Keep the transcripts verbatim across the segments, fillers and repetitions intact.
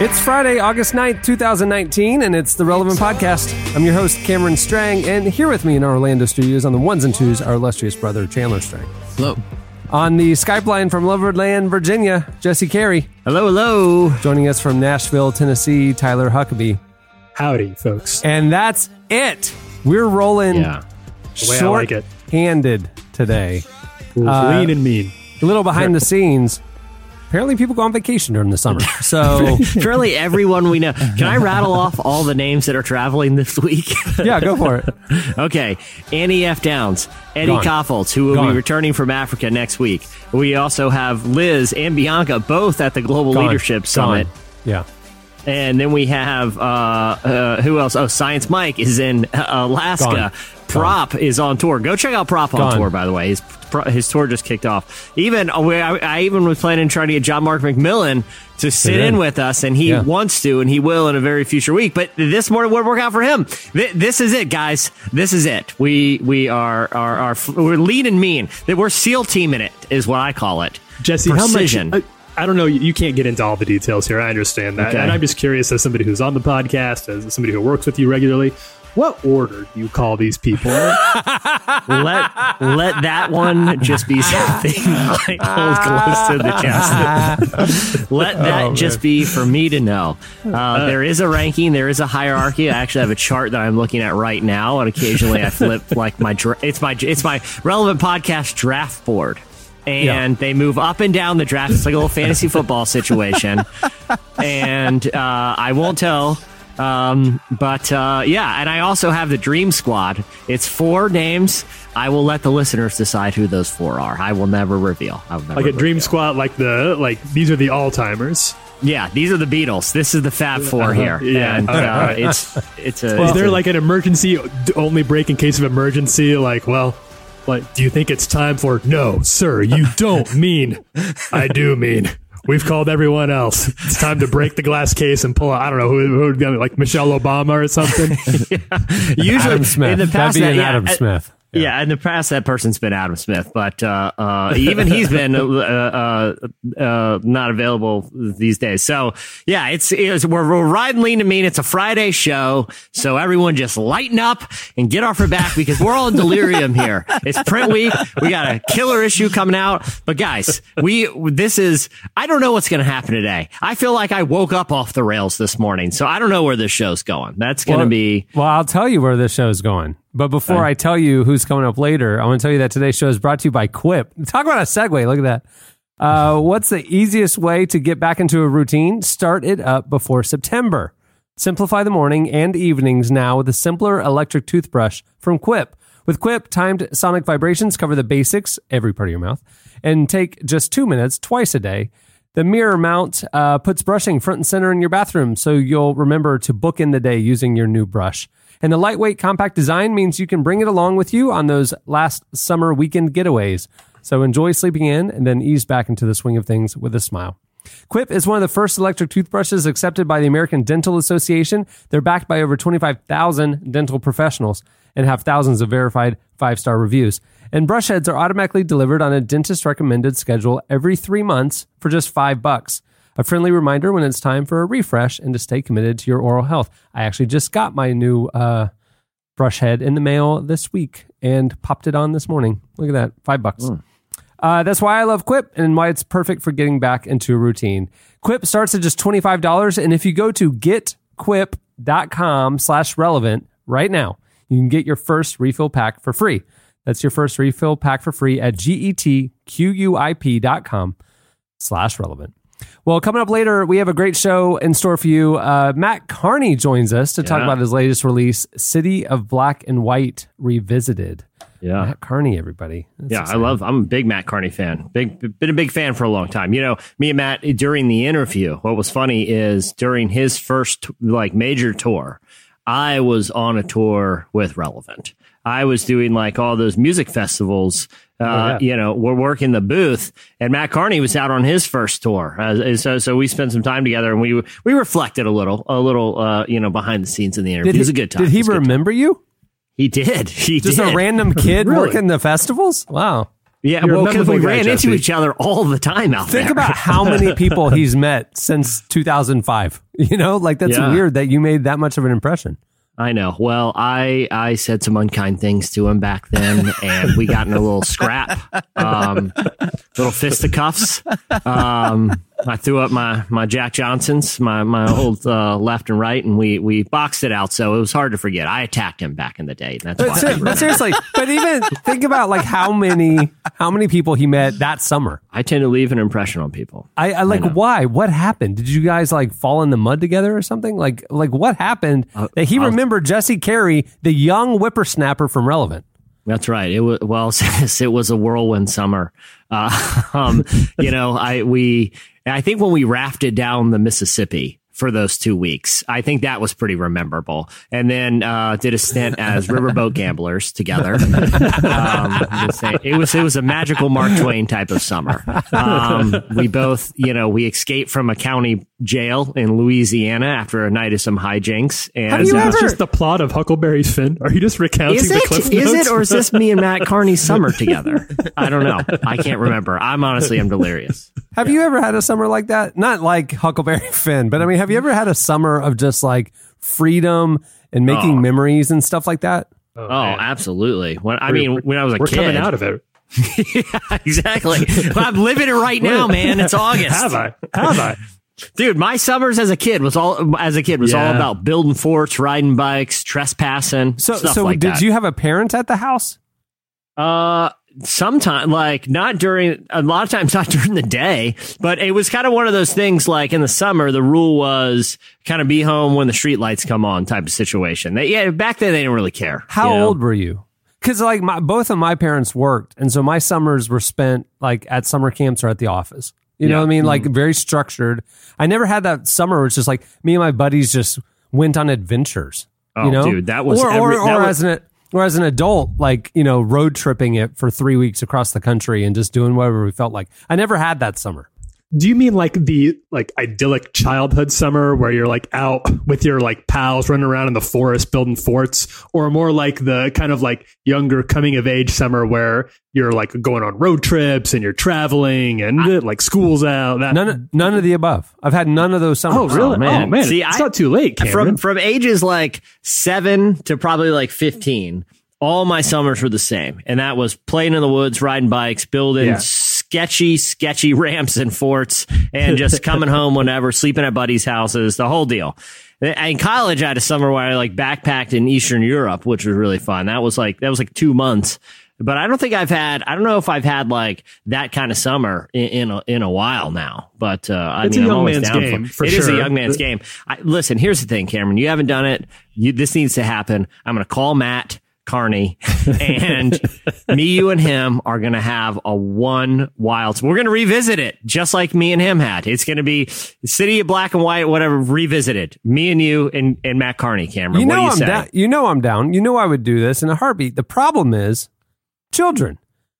It's Friday, August ninth, twenty nineteen, and it's the Relevant Podcast. I'm your host, Cameron Strang, and here with me in our Orlando studios on the ones and twos, our illustrious brother, Chandler Strang. Hello. On the Skype line from Loverland, Virginia, Jesse Carey. Hello, hello. Joining us from Nashville, Tennessee, Tyler Huckabee. Howdy, folks. And that's it. We're rolling yeah. short-handed like today. Uh, lean and mean. A little behind yeah. the scenes. Apparently people go on vacation during the summer. So surely everyone we know. Can I rattle off all the names that are traveling this week? Yeah, go for it. Okay. Annie F. Downs, Eddie Koffoltz, who will Gone. be returning from Africa next week. We also have Liz and Bianca, both at the Global Gone. Leadership Summit. Gone. Yeah. And then we have, uh, uh, who else? Oh, Science Mike is in Alaska. Gone. Prop Gone. is on tour. Go check out Prop on Gone. tour, by the way. His his tour just kicked off. Even I, I even was planning to try to get John Mark McMillan to sit yeah. in with us, and he yeah. wants to, and he will in a very future week. But this morning would work out for him. Th- this is it, guys. This is it. We we are are, are we're lean and mean. We're SEAL teaming it, is what I call it. Jesse, precision. How much, uh, I don't know. You can't get into all the details here. I understand that, okay. and I'm just curious as somebody who's on the podcast, as somebody who works with you regularly. What order do you call these people? let let that one just be something like hold close to the chest. Let that oh, just be for me to know. Uh, uh, there is a ranking. There is a hierarchy. I actually have a chart that I'm looking at right now, and occasionally I flip like my dra- it's my it's my Relevant Podcast draft board. And yeah. they move up and down the draft. It's like a little fantasy football situation. And uh, I won't tell. Um, but, uh, yeah, and I also have the Dream Squad. It's four names. I will let the listeners decide who those four are. I will never reveal. I will never like a reveal. Dream Squad, like the, like, these are the all-timers. Yeah, these are the Beatles. This is the Fab Four here. Yeah. And, uh, right. it's, it's a, well, it's is there a, like an emergency only break in case of emergency? Like, well, like, do you think it's time for, no, sir, you don't mean, I do mean. We've called everyone else. It's time to break the glass case and pull out, I don't know, who, who like Michelle Obama or something. yeah. Usually Adam Smith. In the past, That'd be an yeah, Adam Smith. Yeah. yeah, in the past, that person's been Adam Smith, but uh, uh, even he's been uh, uh, uh, not available these days. So, yeah, it's, it's we're, we're riding lean to mean. It's a Friday show, so everyone just lighten up and get off our back because we're all in delirium here. It's print week. We got a killer issue coming out, but guys, we this is I don't know what's going to happen today. I feel like I woke up off the rails this morning, so I don't know where this show's going. That's going to well, be well. I'll tell you where this show's going. But before I tell you who's coming up later, I want to tell you that today's show is brought to you by Quip. Talk about a segue. Look at that. Uh, what's the easiest way to get back into a routine? Start it up before September. Simplify the morning and evenings now with a simpler electric toothbrush from Quip. With Quip, timed sonic vibrations cover the basics, every part of your mouth, and take just two minutes twice a day. The mirror mount uh, puts brushing front and center in your bathroom, so you'll remember to book in the day using your new brush. And the lightweight, compact design means you can bring it along with you on those last summer weekend getaways. So enjoy sleeping in and then ease back into the swing of things with a smile. Quip is one of the first electric toothbrushes accepted by the American Dental Association. They're backed by over twenty-five thousand dental professionals and have thousands of verified five-star reviews. And brush heads are automatically delivered on a dentist-recommended schedule every three months for just five bucks. A friendly reminder when it's time for a refresh and to stay committed to your oral health. I actually just got my new uh, brush head in the mail this week and popped it on this morning. Look at that, five bucks. Mm. Uh, that's why I love Quip and why it's perfect for getting back into a routine. Quip starts at just twenty-five dollars. And if you go to getquip.com slash relevant right now, you can get your first refill pack for free. That's your first refill pack for free at getquip.com slash relevant. Well, coming up later, we have a great show in store for you. Uh, Mat Kearney joins us to yeah. talk about his latest release, City of Black and White Revisited. Yeah, Mat Kearney, everybody. That's yeah, exciting. I love. I'm a big Mat Kearney fan. Big, been a big fan for a long time. You know, me and Matt during the interview. What was funny is during his first like major tour, I was on a tour with Relevant. I was doing like all those music festivals, uh, oh, yeah. you know, we're working the booth, and Mat Kearney was out on his first tour. Uh, and so, so we spent some time together, and we, we reflected a little, a little, uh, you know, behind the scenes in the interview. He, it was a good time. Did he remember time. you? He did. He Just did. a random kid really? working the festivals. Wow. Yeah, You're well, because we ran Jesse. into each other all the time out Think there. Think about how many people he's met since two thousand five. You know, like that's yeah. weird that you made that much of an impression. I know. Well, I, I said some unkind things to him back then, and we got in a little scrap, um, little fisticuffs. Um, I threw up my, my Jack Johnsons, my, my old uh, left and right, and we, we boxed it out. So it was hard to forget. I attacked him back in the day. That's but, why ser- but seriously, but even think about like how many how many people he met that summer. I tend to leave an impression on people. I, I like I why? What happened? Did you guys like fall in the mud together or something? Like like what happened uh, that he I'll, remembered? Jesse Carey, the young whippersnapper from Relevant. That's right. It was well, since it was a whirlwind summer. Uh, um, you know, I we I think when we rafted down the Mississippi for those two weeks, I think that was pretty memorable. And then uh, did a stint as riverboat gamblers together. Um, it was it was a magical Mark Twain type of summer. Um, we both, you know, we escaped from a county jail in Louisiana after a night of some hijinks. And it's uh, just the plot of Huckleberry's Finn. Are you just recounting is the cliff notes? Is it, or is this me and Mat Kearney's summer together? I don't know. I can't remember. I'm honestly, I'm delirious. Have yeah. you ever had a summer like that? Not like Huckleberry Finn, but I mean, have you ever had a summer of just like freedom and making oh. memories and stuff like that? Oh, oh absolutely. When I mean, when I was a we're kid. We're coming out of it. Yeah, exactly. Well, I'm living it right now, man. It's August. Have I? Have I? Dude, my summers as a kid was all as a kid was yeah. all about building forts, riding bikes, trespassing. So, stuff so like did that. You have a parent at the house? Uh, sometime like not during a lot of times, not during the day, but it was kind of one of those things like in the summer, the rule was kind of be home when the street lights come on type of situation. They, yeah, back then they didn't really care. How you know? old were you? Because like my, both of my parents worked. And so my summers were spent like at summer camps or at the office. You know yeah. what I mean? Like very structured. I never had that summer where it's just like me and my buddies just went on adventures. Oh, you know? dude, that was... Or, every, or, that or, was, as an, or as an adult, like, you know, road tripping it for three weeks across the country and just doing whatever we felt like. I never had that summer. Do you mean like the like idyllic childhood summer where you're like out with your like pals running around in the forest building forts, or more like the kind of like younger coming of age summer where you're like going on road trips and you're traveling and I, like school's out? That. None of, none of the above. I've had none of those summers. Oh, really? Oh, man. Oh, man. See, it's I, not too late, Cameron. From, from ages like seven to probably like fifteen, all my summers were the same. And that was playing in the woods, riding bikes, building yeah. sketchy, sketchy ramps and forts, and just coming home whenever, sleeping at buddies' houses, the whole deal. In college, I had a summer where I like backpacked in Eastern Europe, which was really fun. That was like that was like two months. But I don't think I've had I don't know if I've had like that kind of summer in in a, in a while now. But uh, I mean, I'm always down for it. It's a young man's game. It is a young man's game. I, listen, here's the thing, Cameron. You haven't done it. You, this needs to happen. I'm going to call Mat Kearney, and me, you, and him are going to have a one wild. We're going to revisit it just like me and him had. It's going to be City of Black and White, whatever, revisited. Me and you and, and Mat Kearney, Cameron. You know, what do you, I'm da- you know I'm down. You know I would do this in a heartbeat. The problem is children.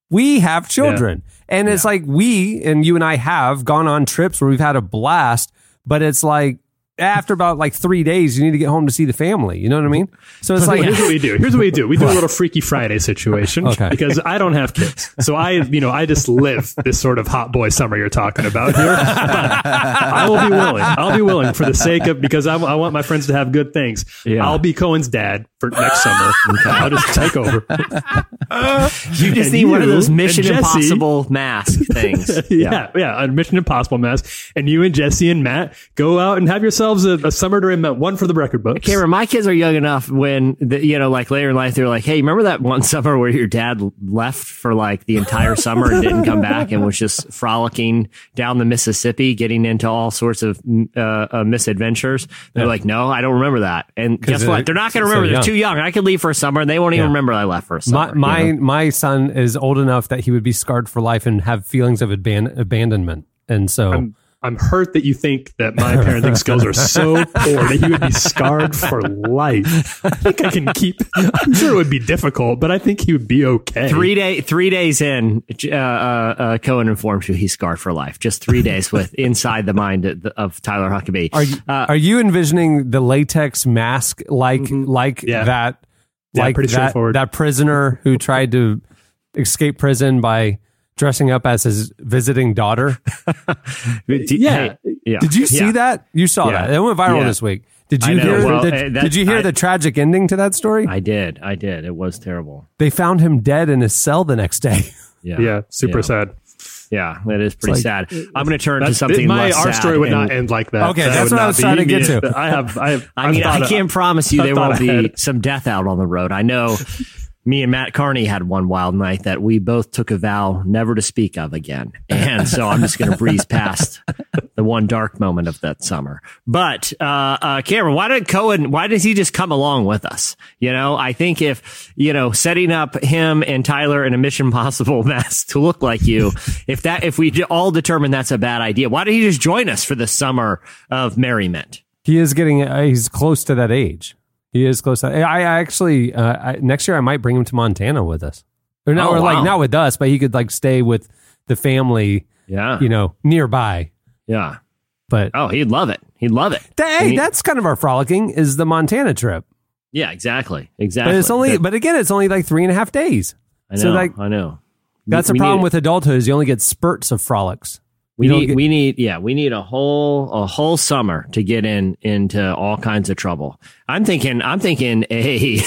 We have children. Yeah. And yeah. it's like we and you and I have gone on trips where we've had a blast, but it's like, after about like three days, you need to get home to see the family. You know what I mean? So it's like, here's what we do. Here's what we do. We do a little Freaky Friday situation okay. because I don't have kids. So I, you know, I just live this sort of hot boy summer you're talking about here. But I will be willing. I'll be willing for the sake of, because I, I want my friends to have good things. Yeah. I'll be Cohen's dad for next summer. I'll just take over. You just and need you one of those Mission Jesse, Impossible mask things. Yeah, yeah. Yeah. A Mission Impossible mask. And you and Jesse and Mat go out and have yourself A, a summer to remember, one for the record books. Cameron, my kids are young enough when, the, you know, like later in life, they're like, hey, remember that one summer where your dad left for like the entire summer and didn't come back and was just frolicking down the Mississippi, getting into all sorts of uh, uh, misadventures? They're yeah. like, no, I don't remember that. And guess what? They're not going to remember. So they're too young. I could leave for a summer and they won't even yeah. remember I left for a summer. My, my, you know? my son is old enough that he would be scarred for life and have feelings of aban- abandonment. And so... I'm, I'm hurt that you think that my parenting skills are so poor that you would be scarred for life. I think I can keep, I'm sure it would be difficult, but I think he would be okay. Three day, three days in, uh, uh, Cohen informs you he's scarred for life. Just three days with inside the mind of, of Tyler Huckabee. Are you, uh, are you envisioning the latex mask like, mm-hmm. like yeah. that, yeah, like pretty that, straightforward. That prisoner who tried to escape prison by dressing up as his visiting daughter? yeah. yeah. Did you see yeah. that? You saw yeah. that. It went viral yeah. this week. Did you hear, well, the, uh, did you hear I, the tragic ending to that story? I did. I did. It was terrible. They found him dead in his cell the next day. Yeah. Yeah. Super yeah. sad. Yeah, that is pretty like, sad. I'm going to turn to something my, less sad. Our story would not end like that. Okay, that that's what I was trying to get to. I have. I, have, I mean, I can't of, promise you I've there won't be ahead. Some death out on the road. I know me and Mat Kearney had one wild night that we both took a vow never to speak of again. And so I'm just going to breeze past the one dark moment of that summer. But uh, uh, Cameron, why did Cohen, why does he just come along with us? You know, I think if, you know, setting up him and Tyler in a Mission Possible mask to look like you, if that, if we all determine that's a bad idea, why did he just join us for the summer of merriment? He is getting, uh, he's close to that age. He is close. To, I, I actually, uh, I, next year I might bring him to Montana with us. Or, not, oh, or like wow. not with us, but he could like stay with the family, yeah. you know, nearby. Yeah. But oh, he'd love it. He'd love it. Hey, I mean, that's kind of our frolicking is the Montana trip. Yeah, exactly. Exactly. But it's only, that, but again, it's only like three and a half days. I know. So like, I know. That's we, the we problem with adulthood is you only get spurts of frolics. We need, get, we need, yeah, we need a whole, a whole summer to get in, into all kinds of trouble. I'm thinking, I'm thinking a,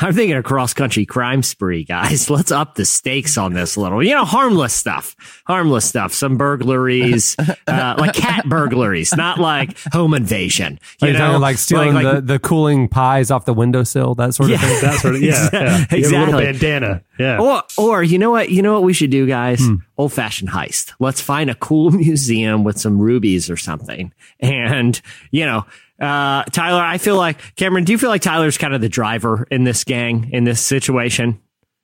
I'm thinking a cross country crime spree, guys. Let's up the stakes on this little, you know, harmless stuff, harmless stuff, some burglaries, uh, like cat burglaries, not like home invasion, you like, know, like stealing like, the, the cooling pies off the windowsill, that sort of yeah, thing. That sort of, yeah, yeah. Exactly. You have a little bandana. Yeah. Or, or, you know what, you know what we should do, guys? Hmm. Old fashioned heist. Let's find a cool museum with some rubies or something. And, you know, uh, Tyler, I feel like Cameron, do you feel like Tyler's kind of the driver in this gang, in this situation?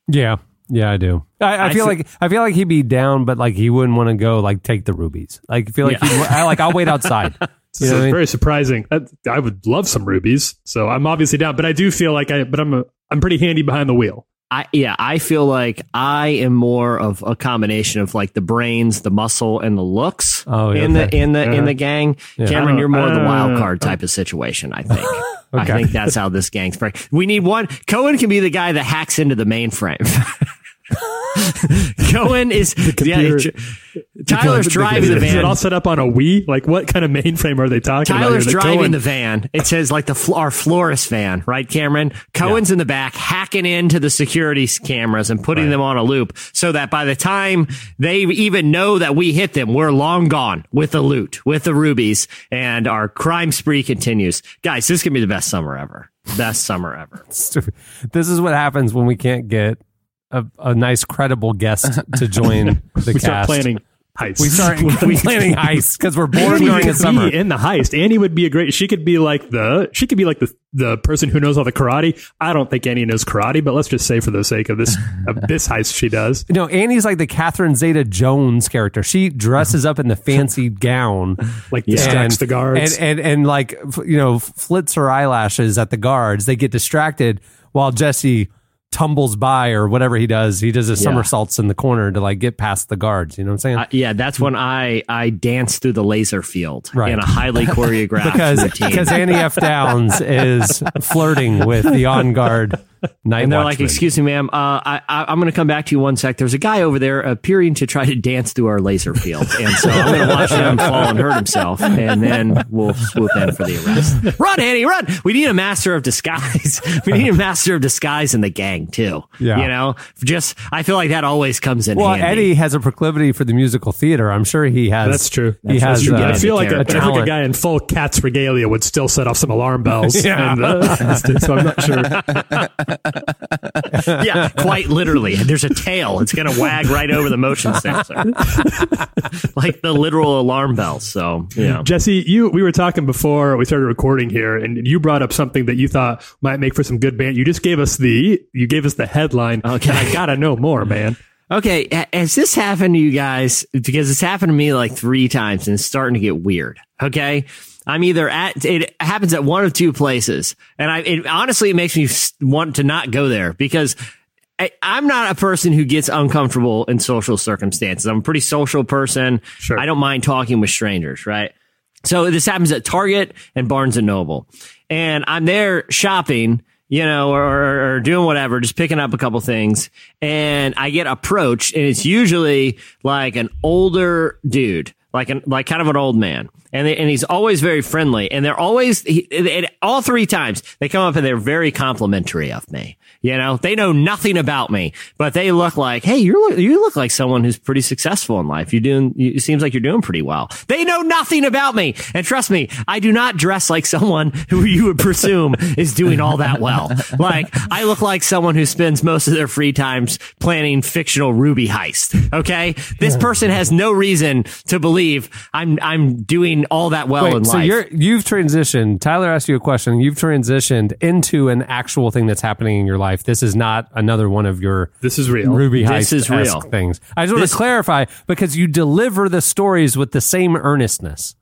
Yeah. Yeah, I do. I, I, I feel th- like I feel like he'd be down, but like he wouldn't want to go like take the rubies. Like I feel like yeah. he'd, I like I'll wait outside. You know what I mean? Very surprising. I, I would love some rubies. So I'm obviously down, but I do feel like I but I'm a, I'm pretty handy behind the wheel. I, yeah, I feel like I am more of a combination of like the brains, the muscle, and the looks oh, yeah, in the okay. in the uh, in the gang. Yeah. Cameron, you're more uh, the wild card type of situation. I think. okay. I think that's how this gang's playing. We need one. Cohen can be the guy that hacks into the mainframe. Cohen is computer, yeah, Tyler's driving the, the van. Is it all set up on a Wii? Like what kind of mainframe are they talking Tyler's about? Tyler's driving Cohen, the van. It says like the our florist van, right, Cameron? Cohen's yeah. in the back hacking into the security cameras and putting right. them on a loop so that by the time they even know that we hit them, we're long gone with the loot, with the rubies, and our crime spree continues. Guys, this can be the best summer ever. Best summer ever. This is what happens when we can't get A, a nice credible guest to join the we cast. Start planning heist. We start we planning heist because we're bored during the summer. In the heist, Annie would be a great. She could be like the. She could be like the the person who knows all the karate. I don't think Annie knows karate, but let's just say for the sake of this of this heist, she does. No, Annie's like the Catherine Zeta-Jones character. She dresses up in the fancy gown, like distracts and, the guards, and, and and like you know flits her eyelashes at the guards. They get distracted while Jesse tumbles by or whatever he does he does his yeah. somersaults in the corner to like get past the guards, you know what I'm saying? Uh, yeah, that's when I I dance through the laser field right. in a highly choreographed because routine. Because Annie F. Downs is flirting with the on guard night and they're watchman. Like, excuse me, ma'am, uh, I, I, I'm going to come back to you one sec. There's a guy over there appearing to try to dance through our laser field. And so I'm going to watch him fall and hurt himself. And then we'll swoop in for the arrest. Run, Annie, run. We need a master of disguise. We need a master of disguise in the gang, too. Yeah. You know, just I feel like that always comes in well, handy. Well, Eddie has a proclivity for the musical theater. I'm sure he has. That's true. He That's has. True. Uh, I feel like a, I think a guy in full Cats regalia would still set off some alarm bells. yeah. in the, so I'm not sure. yeah, quite literally. There's a tail. It's going to wag right over the motion sensor. Like the literal alarm bell. So, yeah. Jesse, you we were talking before we started recording here and you brought up something that you thought might make for some good banter. You just gave us the you gave us the headline. Okay. I got to know more, man. Okay, has this happened to you guys? Because it's happened to me like three times and it's starting to get weird. Okay, I'm either at, it happens at one of two places. And I it, honestly, it makes me want to not go there because I, I'm not a person who gets uncomfortable in social circumstances. I'm a pretty social person. Sure. I don't mind talking with strangers, right? So this happens at Target and Barnes and Noble. And I'm there shopping, you know, or, or doing whatever, just picking up a couple things. And I get approached, and it's usually like an older dude, like an like kind of an old man. And they, and he's always very friendly. And they're always, he, and all three times, they come up and they're very complimentary of me. You know, they know nothing about me, but they look like, hey, you you look like someone who's pretty successful in life. You're doing, it seems like you're doing pretty well. They know nothing about me. And trust me, I do not dress like someone who you would presume is doing all that well. Like, I look like someone who spends most of their free times planning fictional Ruby heist. Okay. This person has no reason to believe I'm, I'm doing all that well Wait, in so life. So you're, you've transitioned. Tyler asked you a question. You've transitioned into an actual thing that's happening in your life. This is not another one of your this is real. Ruby Heist things. I just want this, to clarify, because you deliver the stories with the same earnestness.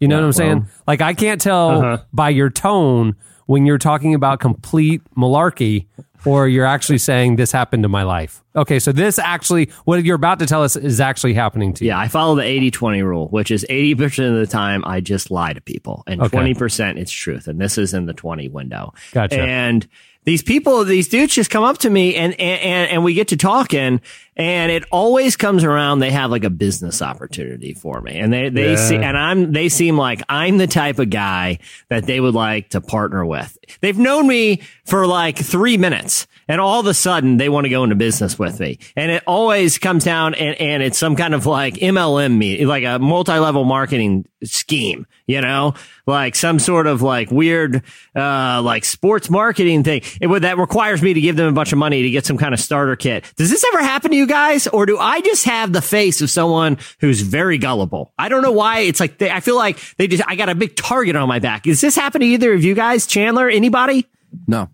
You know well, what I'm saying? Well, like, I can't tell uh-huh. by your tone when you're talking about complete malarkey or you're actually saying this happened to my life. Okay, so this actually, what you're about to tell us is actually happening to you. Yeah, I follow the eighty twenty rule, which is eighty percent of the time I just lie to people. And okay. twenty percent it's truth. And this is in the twenty window. Gotcha. And these people, these dudes just come up to me and, and, and we get to talking, and it always comes around. They have like a business opportunity for me, and they, they yeah. see, and I'm, they seem like I'm the type of guy that they would like to partner with. They've known me for like three minutes. And all of a sudden, they want to go into business with me. And it always comes down, and, and it's some kind of like M L M, meet, like a multi-level marketing scheme, you know, like some sort of like weird, uh, like sports marketing thing. It would, that requires me to give them a bunch of money to get some kind of starter kit. Does this ever happen to you guys? Or do I just have the face of someone who's very gullible? I don't know why. It's like, they, I feel like they just, I got a big target on my back. Does this happen to either of you guys? Chandler, anybody? No.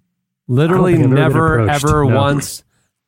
Literally never, ever no. once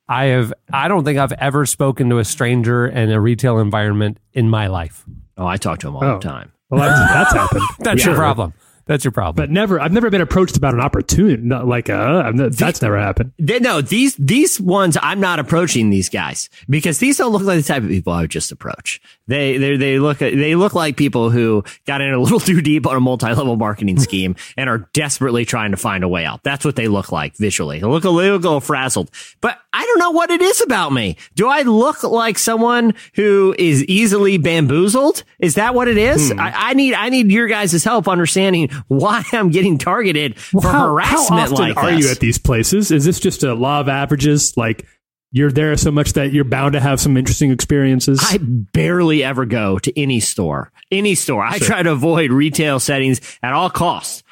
I have, I don't think I've ever spoken to a stranger in a retail environment in my life. Oh, I talk to them all oh. the time. Well, that's, that's happened. That's yeah. your problem. That's your problem. But never, I've never been approached about an opportunity. Not like, uh, I'm not, that's never happened. They, no, these, these ones, I'm not approaching these guys because these don't look like the type of people I would just approach. They, they, they look, they look like people who got in a little too deep on a multi-level marketing scheme and are desperately trying to find a way out. That's what they look like visually. They look a little frazzled, but I don't know what it is about me. Do I look like someone who is easily bamboozled? Is that what it is? Hmm. I, I need, I need your guys' help understanding why I'm getting targeted well, for how, harassment. How often like are this? You at these places? Is this just a law of averages? Like, you're there so much that you're bound to have some interesting experiences. I barely ever go to any store, any store. I sure. try to avoid retail settings at all costs.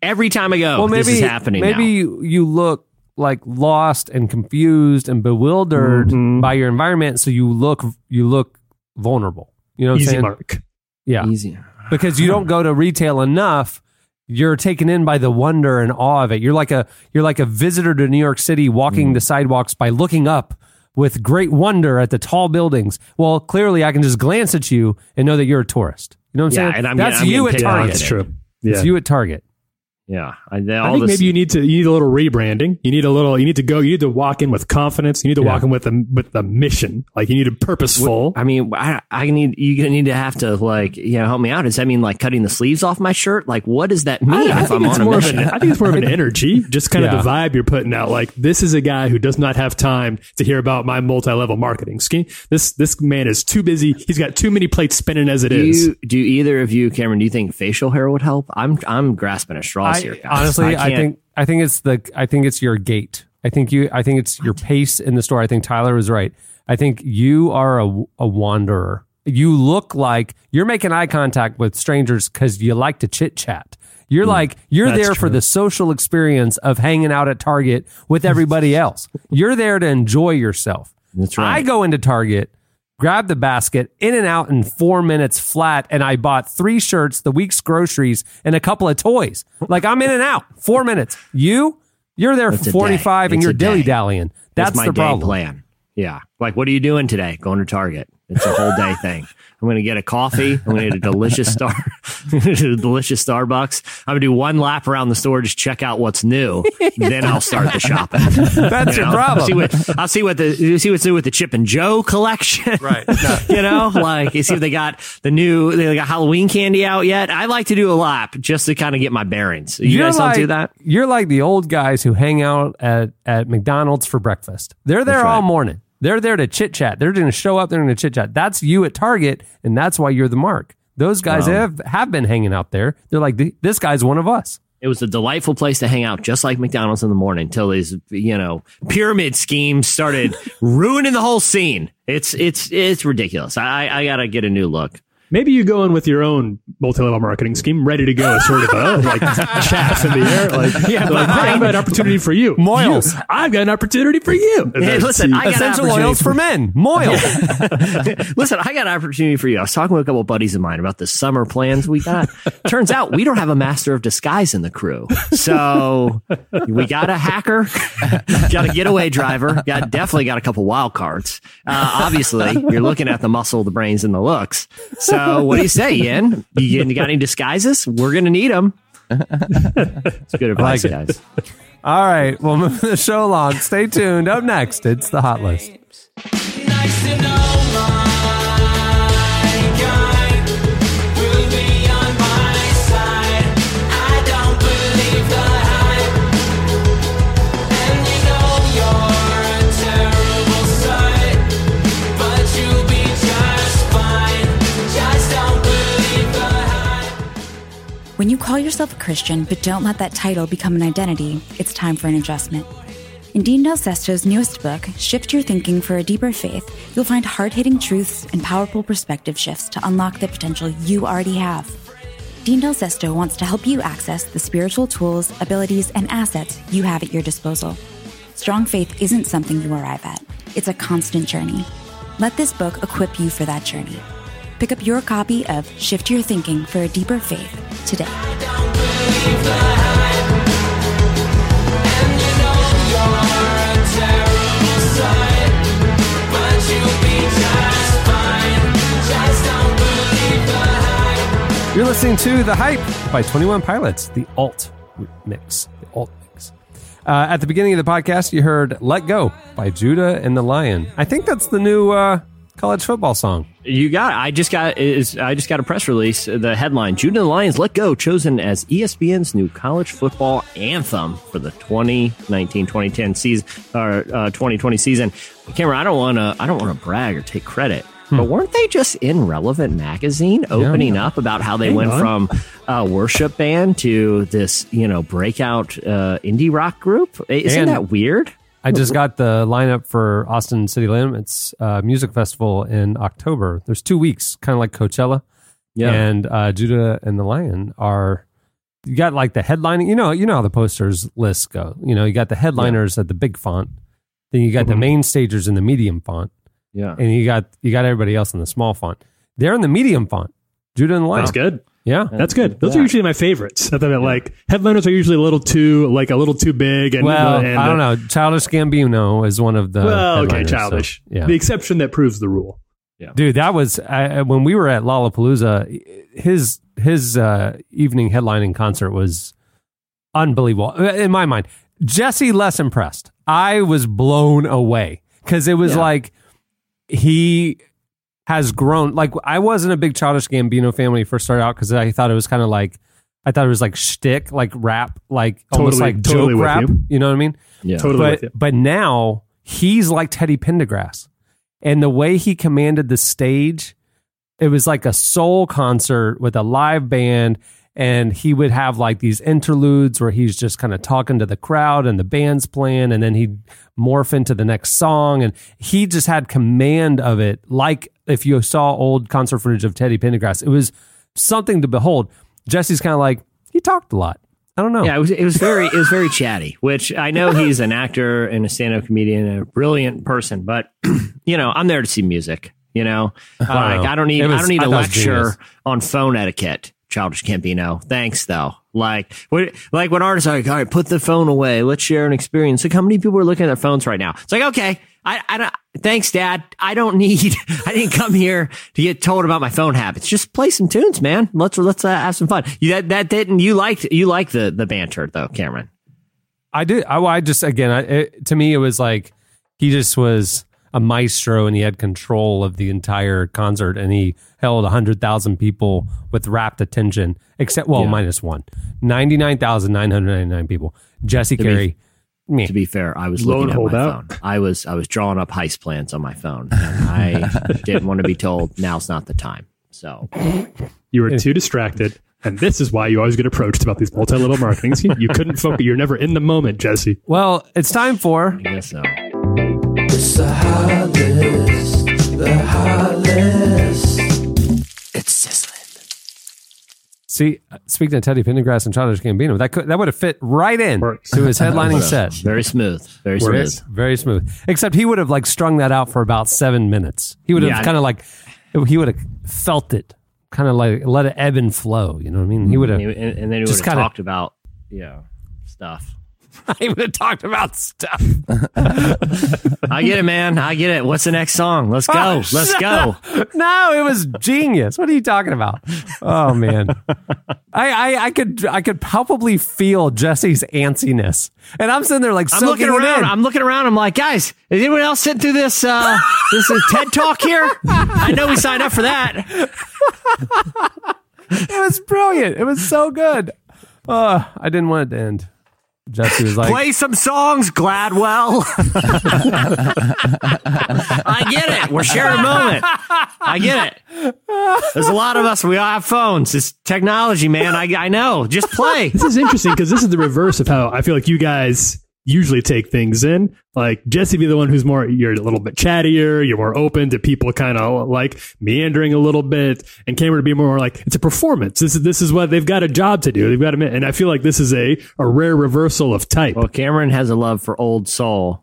Every time I go, well, maybe, this is happening. Maybe now. You look like lost and confused and bewildered mm-hmm. by your environment. So you look, you look vulnerable. You know what Easy I'm saying? Mark. Yeah. Easy. Because you don't go to retail enough. You're taken in by the wonder and awe of it. You're like a you're like a visitor to New York City walking mm. the sidewalks by looking up with great wonder at the tall buildings. Well, clearly I can just glance at you and know that you're a tourist. You know what I'm yeah, saying? And I'm That's getting, I'm you at Target. That's true. Yeah. It's you at Target. Yeah. I, all I think this, maybe you need to you need a little rebranding. You need a little you need to go you need to walk in with confidence. You need to yeah. walk in with a with a mission. Like, you need a purposeful. I mean, I, I need you're gonna need to have to, like, you know, help me out. Does that mean like cutting the sleeves off my shirt? Like, what does that mean I, if I I'm on a mission? An, I think it's more of an energy. Just kind yeah. of the vibe you're putting out. Like, this is a guy who does not have time to hear about my multi-level marketing scheme. This this man is too busy. He's got too many plates spinning as it do is. You, do either of you, Cameron, do you think facial hair would help? I'm I'm grasping a straw. I, here, honestly, I, I think I think it's the I think it's your gait. I think you I think it's your pace in the store. I think Tyler was right. I think you are a, a wanderer. You look like you're making eye contact with strangers because you like to chit chat. You're yeah, like you're there true. for the social experience of hanging out at Target with everybody else. You're there to enjoy yourself. That's right. I go into Target, grab the basket, in and out in four minutes flat, and I bought three shirts, the week's groceries, and a couple of toys. Like, I'm in and out. Four minutes. You, you're there for forty-five, and you're dilly-dallying. That's the problem. Plan. Yeah. Like, what are you doing today? Going to Target. It's a whole day thing. I'm going to get a coffee. I'm going to get a delicious star, a delicious Starbucks. I'm going to do one lap around the store, just check out what's new. Then I'll start the shopping. That's you your know? problem. I'll see what, I'll see what the, see what's new with the Chip and Joe collection. Right. No. You know, like you see if they got the new, they got Halloween candy out yet. I like to do a lap just to kind of get my bearings. You you're guys like, don't do that? You're like the old guys who hang out at, at McDonald's for breakfast. They're there That's all right. morning. They're there to chit chat. They're going to show up. They're going to chit chat. That's you at Target, and that's why you're the mark. Those guys um, have, have been hanging out there. They're like, this guy's one of us. It was a delightful place to hang out, just like McDonald's in the morning, until these, you know, pyramid schemes started ruining the whole scene. It's it's it's ridiculous. I I gotta get a new look. Maybe you go in with your own multi-level marketing scheme, ready to go, sort of uh, like chaps in the air. Like, yeah, like, hey, I've got an opportunity for you. Moils. You, I've got an opportunity for you. Hey, listen, I got essential oils for, for men. Moils. Listen, I got an opportunity for you. I was talking with a couple of buddies of mine about the summer plans we got. Turns out we don't have a master of disguise in the crew. So we got a hacker, got a getaway driver, got definitely got a couple wild cards. Uh, obviously, you're looking at the muscle, the brains, and the looks. So So what do you say, Ian? You got any disguises? We're going to need them. It's good advice, like guys. All right. Well, move the show along. Stay tuned. Up next, it's the Hot List. Nice to know my- When you call yourself a Christian, but don't let that title become an identity, it's time for an adjustment. In Dean Del Sesto's newest book, Shift Your Thinking for a Deeper Faith, you'll find hard-hitting truths and powerful perspective shifts to unlock the potential you already have. Dean Del Sesto wants to help you access the spiritual tools, abilities, and assets you have at your disposal. Strong faith isn't something you arrive at. It's a constant journey. Let this book equip you for that journey. Pick up your copy of Shift Your Thinking for a Deeper Faith today. You're listening to The Hype by twenty-one Pilots, the alt mix. The alt mix. Uh, at the beginning of the podcast, you heard Let Go by Judah and the Lion. I think that's the new... Uh, college football song. You got it. I just got is I just got a press release. The headline: Judah and the Lions Let Go, chosen as E S P N's new college football anthem for the twenty nineteen twenty ten season or uh, twenty twenty season. Cameron, I don't want to I don't want to brag or take credit, hmm. but weren't they just in Relevant Magazine opening yeah, yeah. up about how they Hang went on. from a worship band to this, you know, breakout uh, indie rock group? Isn't and- that weird? I just got the lineup for Austin City Limits uh, Music Festival in October. There's two weeks, kind of like Coachella. Yeah. And uh, Judah and the Lion are, you got like the headlining, you know, you know how the posters lists go. You know, you got the headliners yeah. at the big font. Then you got mm-hmm. the main stagers in the medium font. Yeah. And you got you got everybody else in the small font. They're in the medium font. Judah and the Lion. That's good. Yeah, that's good. Those yeah. are usually my favorites. I mean, like headliners are usually a little too, like a little too big. And, well, and, I don't know. Childish Gambino is one of the. Well, okay, Childish. So, yeah. The exception that proves the rule. Yeah, dude, that was I, when we were at Lollapalooza. His his uh, evening headlining concert was unbelievable in my mind. Jesse less impressed. I was blown away because it was yeah. like he. has grown. Like, I wasn't a big Childish Gambino fan when he first started out because I thought it was kind of like, I thought it was like shtick, like rap, like totally, almost like totally joke rap. You. you know what I mean? Yeah, totally. But, with you. but now he's like Teddy Pendergrass, and the way he commanded the stage, it was like a soul concert with a live band, and he would have like these interludes where he's just kind of talking to the crowd and the band's playing, and then he'd morph into the next song, and he just had command of it. Like, if you saw old concert footage of Teddy Pendergrass, it was something to behold. Jesse's kind of like, he talked a lot. I don't know. Yeah, it was, it was very it was very chatty, which I know he's an actor and a stand-up comedian and a brilliant person, but, you know, I'm there to see music, you know? Uh, like, I don't need, was, I don't need I a lecture on phone etiquette, Childish Gambino. Thanks, though. Like, like when artists are like, all right, put the phone away. Let's share an experience. Like, how many people are looking at their phones right now? It's like, okay, I, I don't, thanks, Dad. I don't need, I didn't come here to get told about my phone habits. Just play some tunes, man. Let's, let's uh, have some fun. You, that, that didn't, you liked, you liked the, the banter though, Cameron. I did. I, I just, again, I, it, to me, it was like, he just was a maestro and he had control of the entire concert and he held one hundred thousand people with rapt attention, except, well, yeah. minus one, ninety-nine thousand nine hundred ninety-nine people. Jesse to Carey. Be, me. To be fair, I was Loan looking at my out. phone. I was, I was drawing up heist plans on my phone and I didn't want to be told now's not the time. So you were too distracted. And this is why you always get approached about these multi-level marketing schemes. You couldn't focus. You're never in the moment, Jesse. Well, it's time for... I guess so. It's the hot list. The hot list. It's sizzling. See, speaking of Teddy Pendergrass and Childish Gambino, that could, that would have fit right in Works. to his headlining set. Very smooth. Very Works. smooth. Very smooth. Except he would have like strung that out for about seven minutes. He would have yeah, kind of like... He would have felt it. Kind of like let it ebb and flow, you know what I mean? He would have, and, and then he would have talked about, yeah, stuff. He would have talked about stuff. I get it, man. I get it. What's the next song? Let's go. Oh, Let's go. Up. No, it was genius. What are you talking about? Oh man, I, I, I could, I could palpably feel Jesse's antsiness, and I'm sitting there like I'm looking around. I'm looking around. I'm like, guys, is anyone else sitting through this? Uh, this is TED Talk here. I know we signed up for that. It was brilliant. It was so good. Uh, I didn't want it to end. Jesse was like, play some songs, Gladwell. I get it. We're sharing a moment. I get it. There's a lot of us. We all have phones. It's technology, man. I, I know. Just play. This is interesting because this is the reverse of how I feel like you guys usually take things in. Like Jesse be the one who's more, you're a little bit chattier, you're more open to people kind of like meandering a little bit, and Cameron be more like, it's a performance. This is, this is what they've got a job to do. They've got to, and I feel like this is a, a rare reversal of type. Well, Cameron has a love for old soul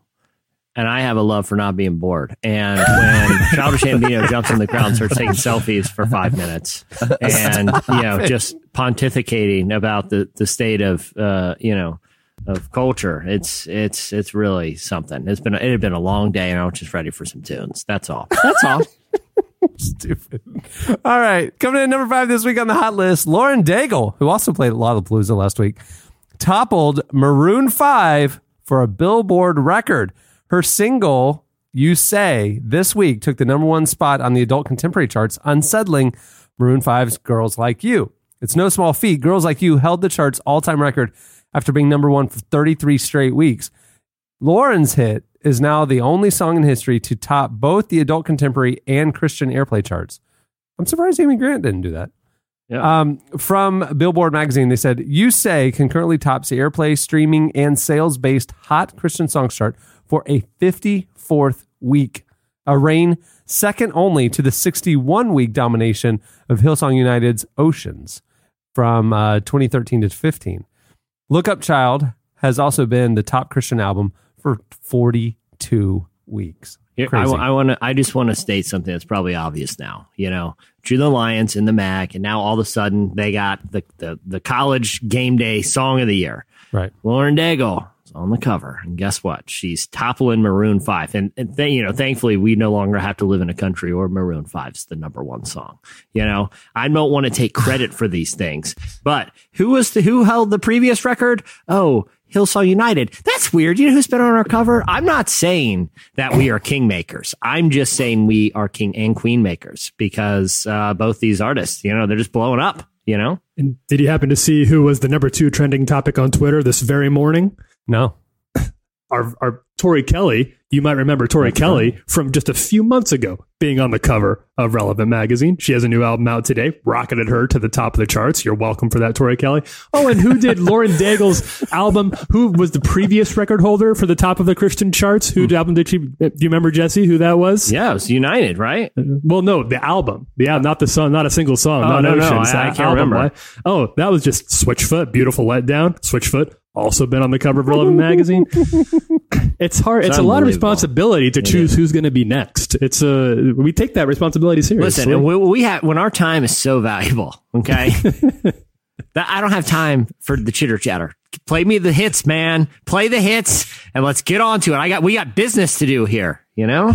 and I have a love for not being bored. And when Childish Gambino jumps in the crowd and starts taking selfies for five minutes and, you know, just pontificating about the, the state of, uh, you know, of culture, it's it's it's really something. It's been it had been a long day, and I was just ready for some tunes. That's all. That's all. Stupid. All right, coming in at number five this week on the hot list, Lauren Daigle, who also played at Lollapalooza last week, toppled Maroon Five for a Billboard record. Her single "You Say" this week took the number one spot on the adult contemporary charts, unsettling Maroon Five's "Girls Like You." It's no small feat. "Girls Like You" held the chart's all-time record after being number one for thirty-three straight weeks. Lauren's hit is now the only song in history to top both the adult contemporary and Christian airplay charts. I'm surprised Amy Grant didn't do that. Yeah. Um, from Billboard Magazine, they said, "You Say" concurrently tops the airplay, streaming, and sales-based Hot Christian Songs chart for a fifty-fourth week, a reign second only to the sixty-one-week domination of Hillsong United's Oceans from uh, twenty thirteen to fifteen. Look Up Child has also been the top Christian album for forty-two weeks. Crazy. I, I want to. I just want to state something that's probably obvious now. You know, Judah and the Lions in the Mac, and now all of a sudden they got the, the the college game day song of the year. Right, Lauren Daigle is on the cover, and guess what? She's toppling Maroon Five, and, and th- you know, thankfully we no longer have to live in a country where Maroon Five's the number one song. You know, I don't want to take credit for these things, but who was the, who held the previous record? Oh, Hillsong United. That's weird. You know who's been on our cover? I'm not saying that we are king makers. I'm just saying we are king and queen makers because uh, both these artists, you know, they're just blowing up, you know? And did you happen to see who was the number two trending topic on Twitter this very morning? No. Our, our Tori Kelly, you might remember Tori That's Kelly right. from just a few months ago being on the cover of Relevant Magazine. She has a new album out today, rocketed her to the top of the charts. You're welcome for that, Tori Kelly. Oh, and who did Lauren Daigle's album? Who was the previous record holder for the top of the Christian charts? Who album did she, do you remember, Jesse, who that was? Yeah, it was United, right? Well, no, the album. Yeah, not the song, not a single song. Oh, not no, Oceans, no, I, I can't album. remember. Oh, that was just Switchfoot, Beautiful Letdown, Switchfoot. Also been on the cover of Relevant Magazine. It's hard. It's, it's a lot of responsibility to choose who's going to be next. It's a, we take that responsibility seriously. Listen, we, we have, when our time is so valuable, okay, I don't have time for the chitter chatter. Play me the hits, man. Play the hits, and let's get on to it. I got we got business to do here, you know?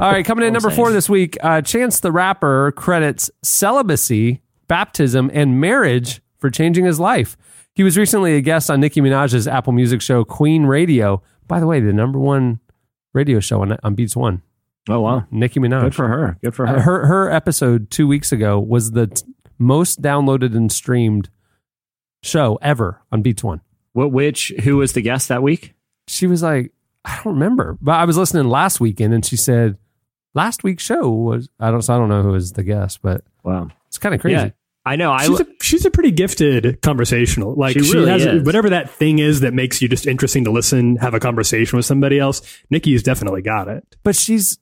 All right, coming in number four this week, uh, Chance the Rapper credits celibacy, baptism, and marriage for changing his life. He was recently a guest on Nicki Minaj's Apple Music show, Queen Radio. By the way, the number one radio show on, on Beats One. Oh, wow. Nicki Minaj. Good for her. Good for her. Uh, her, her episode two weeks ago was the t- most downloaded and streamed show ever on Beats One. What, which, who was the guest that week? She was like, I don't remember, but I was listening last weekend and she said last week's show was, I don't, so I don't know who was the guest, but wow, it's kind of crazy. Yeah. I know. I, she's, a, she's a pretty gifted conversational. Like she, she really has is. Whatever that thing is that makes you just interesting to listen, have a conversation with somebody else. Nikki's definitely got it. But she's,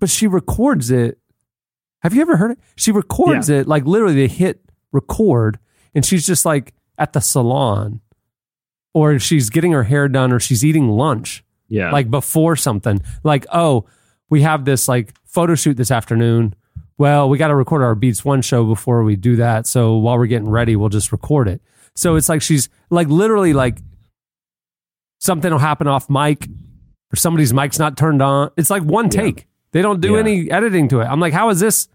but she records it. Have you ever heard it? She records yeah. it like literally they hit record and she's just like at the salon or she's getting her hair done or she's eating lunch. Yeah. Like before something like, oh, we have this like photo shoot this afternoon. Well, we got to record our Beats One show before we do that. So while we're getting ready, we'll just record it. So it's like she's like literally like something will happen off mic or somebody's mic's not turned on. It's like one take. Yeah. They don't do yeah. any editing to it. I'm like, how is this?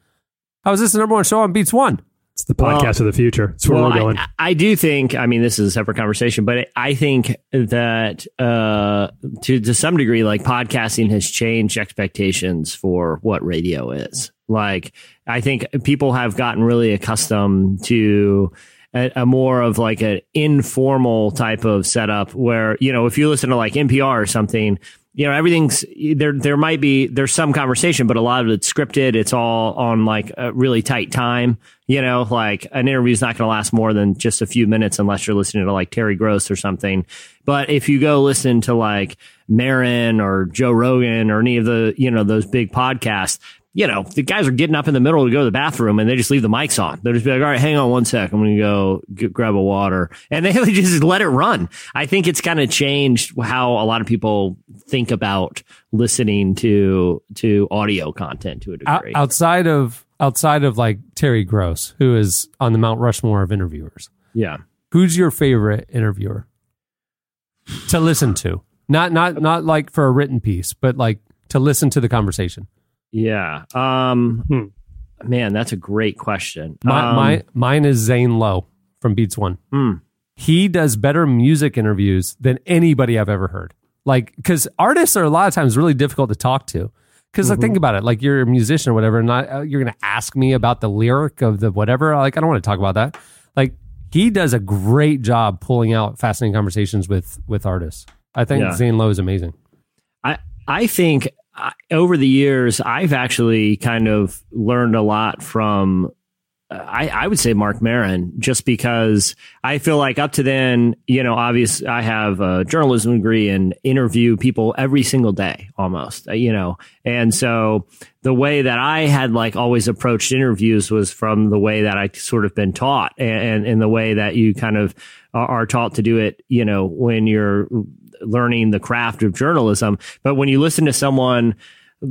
How is this the number one show on Beats One? It's the podcast well, of the future. It's where well, we're going. I, I do think, I mean, this is a separate conversation, but I think that uh, to, to some degree, like podcasting has changed expectations for what radio is. Like, I think people have gotten really accustomed to a, a more of like an informal type of setup where, you know, if you listen to like N P R or something, you know, everything's there. There might be there's some conversation, but a lot of it's scripted. It's all on like a really tight time. You know, like an interview's not going to last more than just a few minutes unless you're listening to like Terry Gross or something. But if you go listen to like Maron or Joe Rogan or any of the, you know, those big podcasts, you know, the guys are getting up in the middle to go to the bathroom and they just leave the mics on. They'll just be like, all right, hang on one sec. I'm going to go get, grab a water. And they just let it run. I think it's kind of changed how a lot of people think about listening to to audio content to a degree. O- outside of outside of like Terry Gross, who is on the Mount Rushmore of interviewers. Yeah. Who's your favorite interviewer to listen to? Not not not like for a written piece, but like to listen to the conversation. Yeah. Um, hmm. Man, that's a great question. My, um, my, mine is Zane Lowe from Beats One. Hmm. He does better music interviews than anybody I've ever heard. Like, because artists are a lot of times really difficult to talk to. Because mm-hmm. like, think about it, like you're a musician or whatever, and not, uh, you're going to ask me about the lyric of the whatever. Like, I don't want to talk about that. Like, he does a great job pulling out fascinating conversations with, with artists. I think yeah. Zane Lowe is amazing. I, I think... Over the years, I've actually kind of learned a lot from, uh, I, I would say, Marc Maron, just because I feel like up to then, you know, obviously I have a journalism degree and interview people every single day almost, you know. And so the way that I had like always approached interviews was from the way that I sort of been taught and, and the way that you kind of are taught to do it, you know, when you're learning the craft of journalism. But when you listen to someone,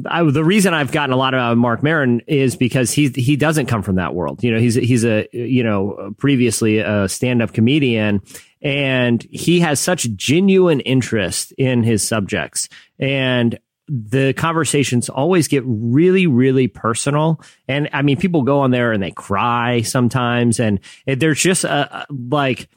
I, the reason I've gotten a lot about Marc Maron is because he he doesn't come from that world. You know, he's he's a, you know, previously a stand-up comedian, and he has such genuine interest in his subjects, and the conversations always get really, really personal. And I mean, people go on there and they cry sometimes, and there's just a, a like.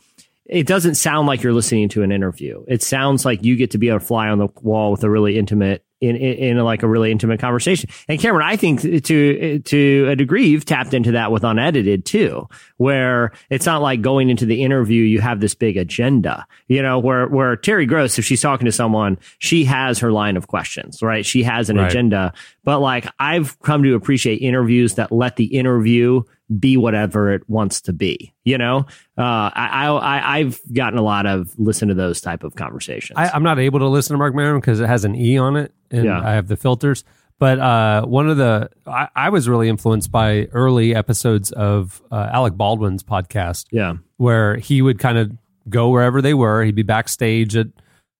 It doesn't sound like you're listening to an interview. It sounds like you get to be a fly on the wall with a really intimate, in, in, in like a really intimate conversation. And Cameron, I think to to a degree, you've tapped into that with Unedited too, where it's not like going into the interview, you have this big agenda, you know, where, where Terry Gross, if she's talking to someone, she has her line of questions, right? She has an right. agenda. But like, I've come to appreciate interviews that let the interview be whatever it wants to be, you know. Uh, I, I I've gotten a lot of listen to those type of conversations. I, I'm not able to listen to Marc Maron because it has an E on it, and yeah. I have the filters. But uh, one of the I, I was really influenced by early episodes of uh, Alec Baldwin's podcast, yeah, where he would kind of go wherever they were. He'd be backstage at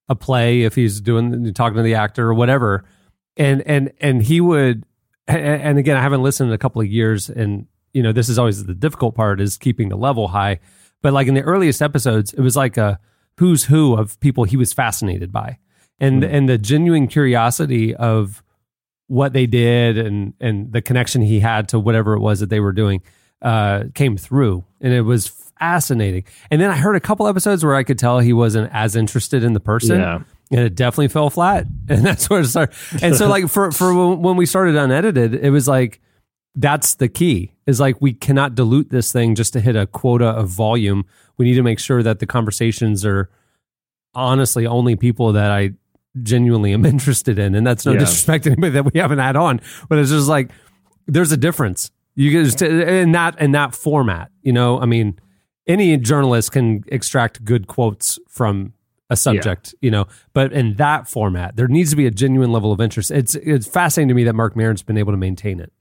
a play if he's doing talking to the actor or whatever, and and and he would. And, and again, I haven't listened in a couple of years, and you know, this is always the difficult part is keeping the level high, But like in the earliest episodes, it was like a who's who of people he was fascinated by. And mm-hmm. and the genuine curiosity of what they did and and the connection he had to whatever it was that they were doing uh, came through. And it was fascinating. And then I heard a couple episodes where I could tell he wasn't as interested in the person. Yeah. And it definitely fell flat. And that's where it started. And so like for, for when we started Unedited, it was like, that's the key, is like, we cannot dilute this thing just to hit a quota of volume. We need to make sure that the conversations are honestly only people that I genuinely am interested in. And that's no yeah. disrespect to anybody that we haven't had on, but it's just like, there's a difference. You can just, in that, in that format, you know, I mean, any journalist can extract good quotes from a subject, yeah. you know, but in that format, there needs to be a genuine level of interest. It's it's fascinating to me that Marc Maron's been able to maintain it.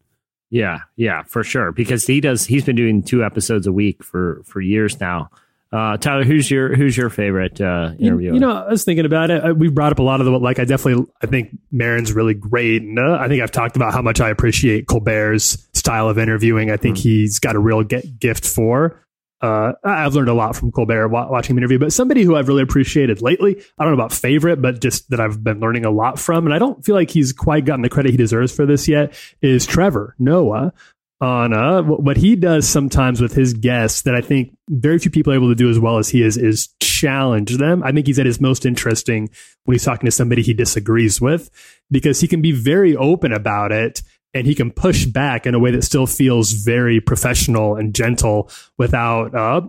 Yeah, yeah, for sure, because he does. He's been doing two episodes a week for for years now. Uh, Tyler, who's your who's your favorite uh, interviewer? You, you know, I was thinking about it. I, we brought up a lot of the like. I definitely, I think Maron's really great, and uh, I think I've talked about how much I appreciate Colbert's style of interviewing. I think mm-hmm. he's got a real get, gift for. Uh, I've learned a lot from Colbert watching him interview, but somebody who I've really appreciated lately, I don't know about favorite, but just that I've been learning a lot from, and I don't feel like he's quite gotten the credit he deserves for this yet, is Trevor Noah on uh, what he does sometimes with his guests that I think very few people are able to do as well as he is, is challenge them. I think he's at his most interesting when he's talking to somebody he disagrees with, because he can be very open about it. And he can push back in a way that still feels very professional and gentle without uh,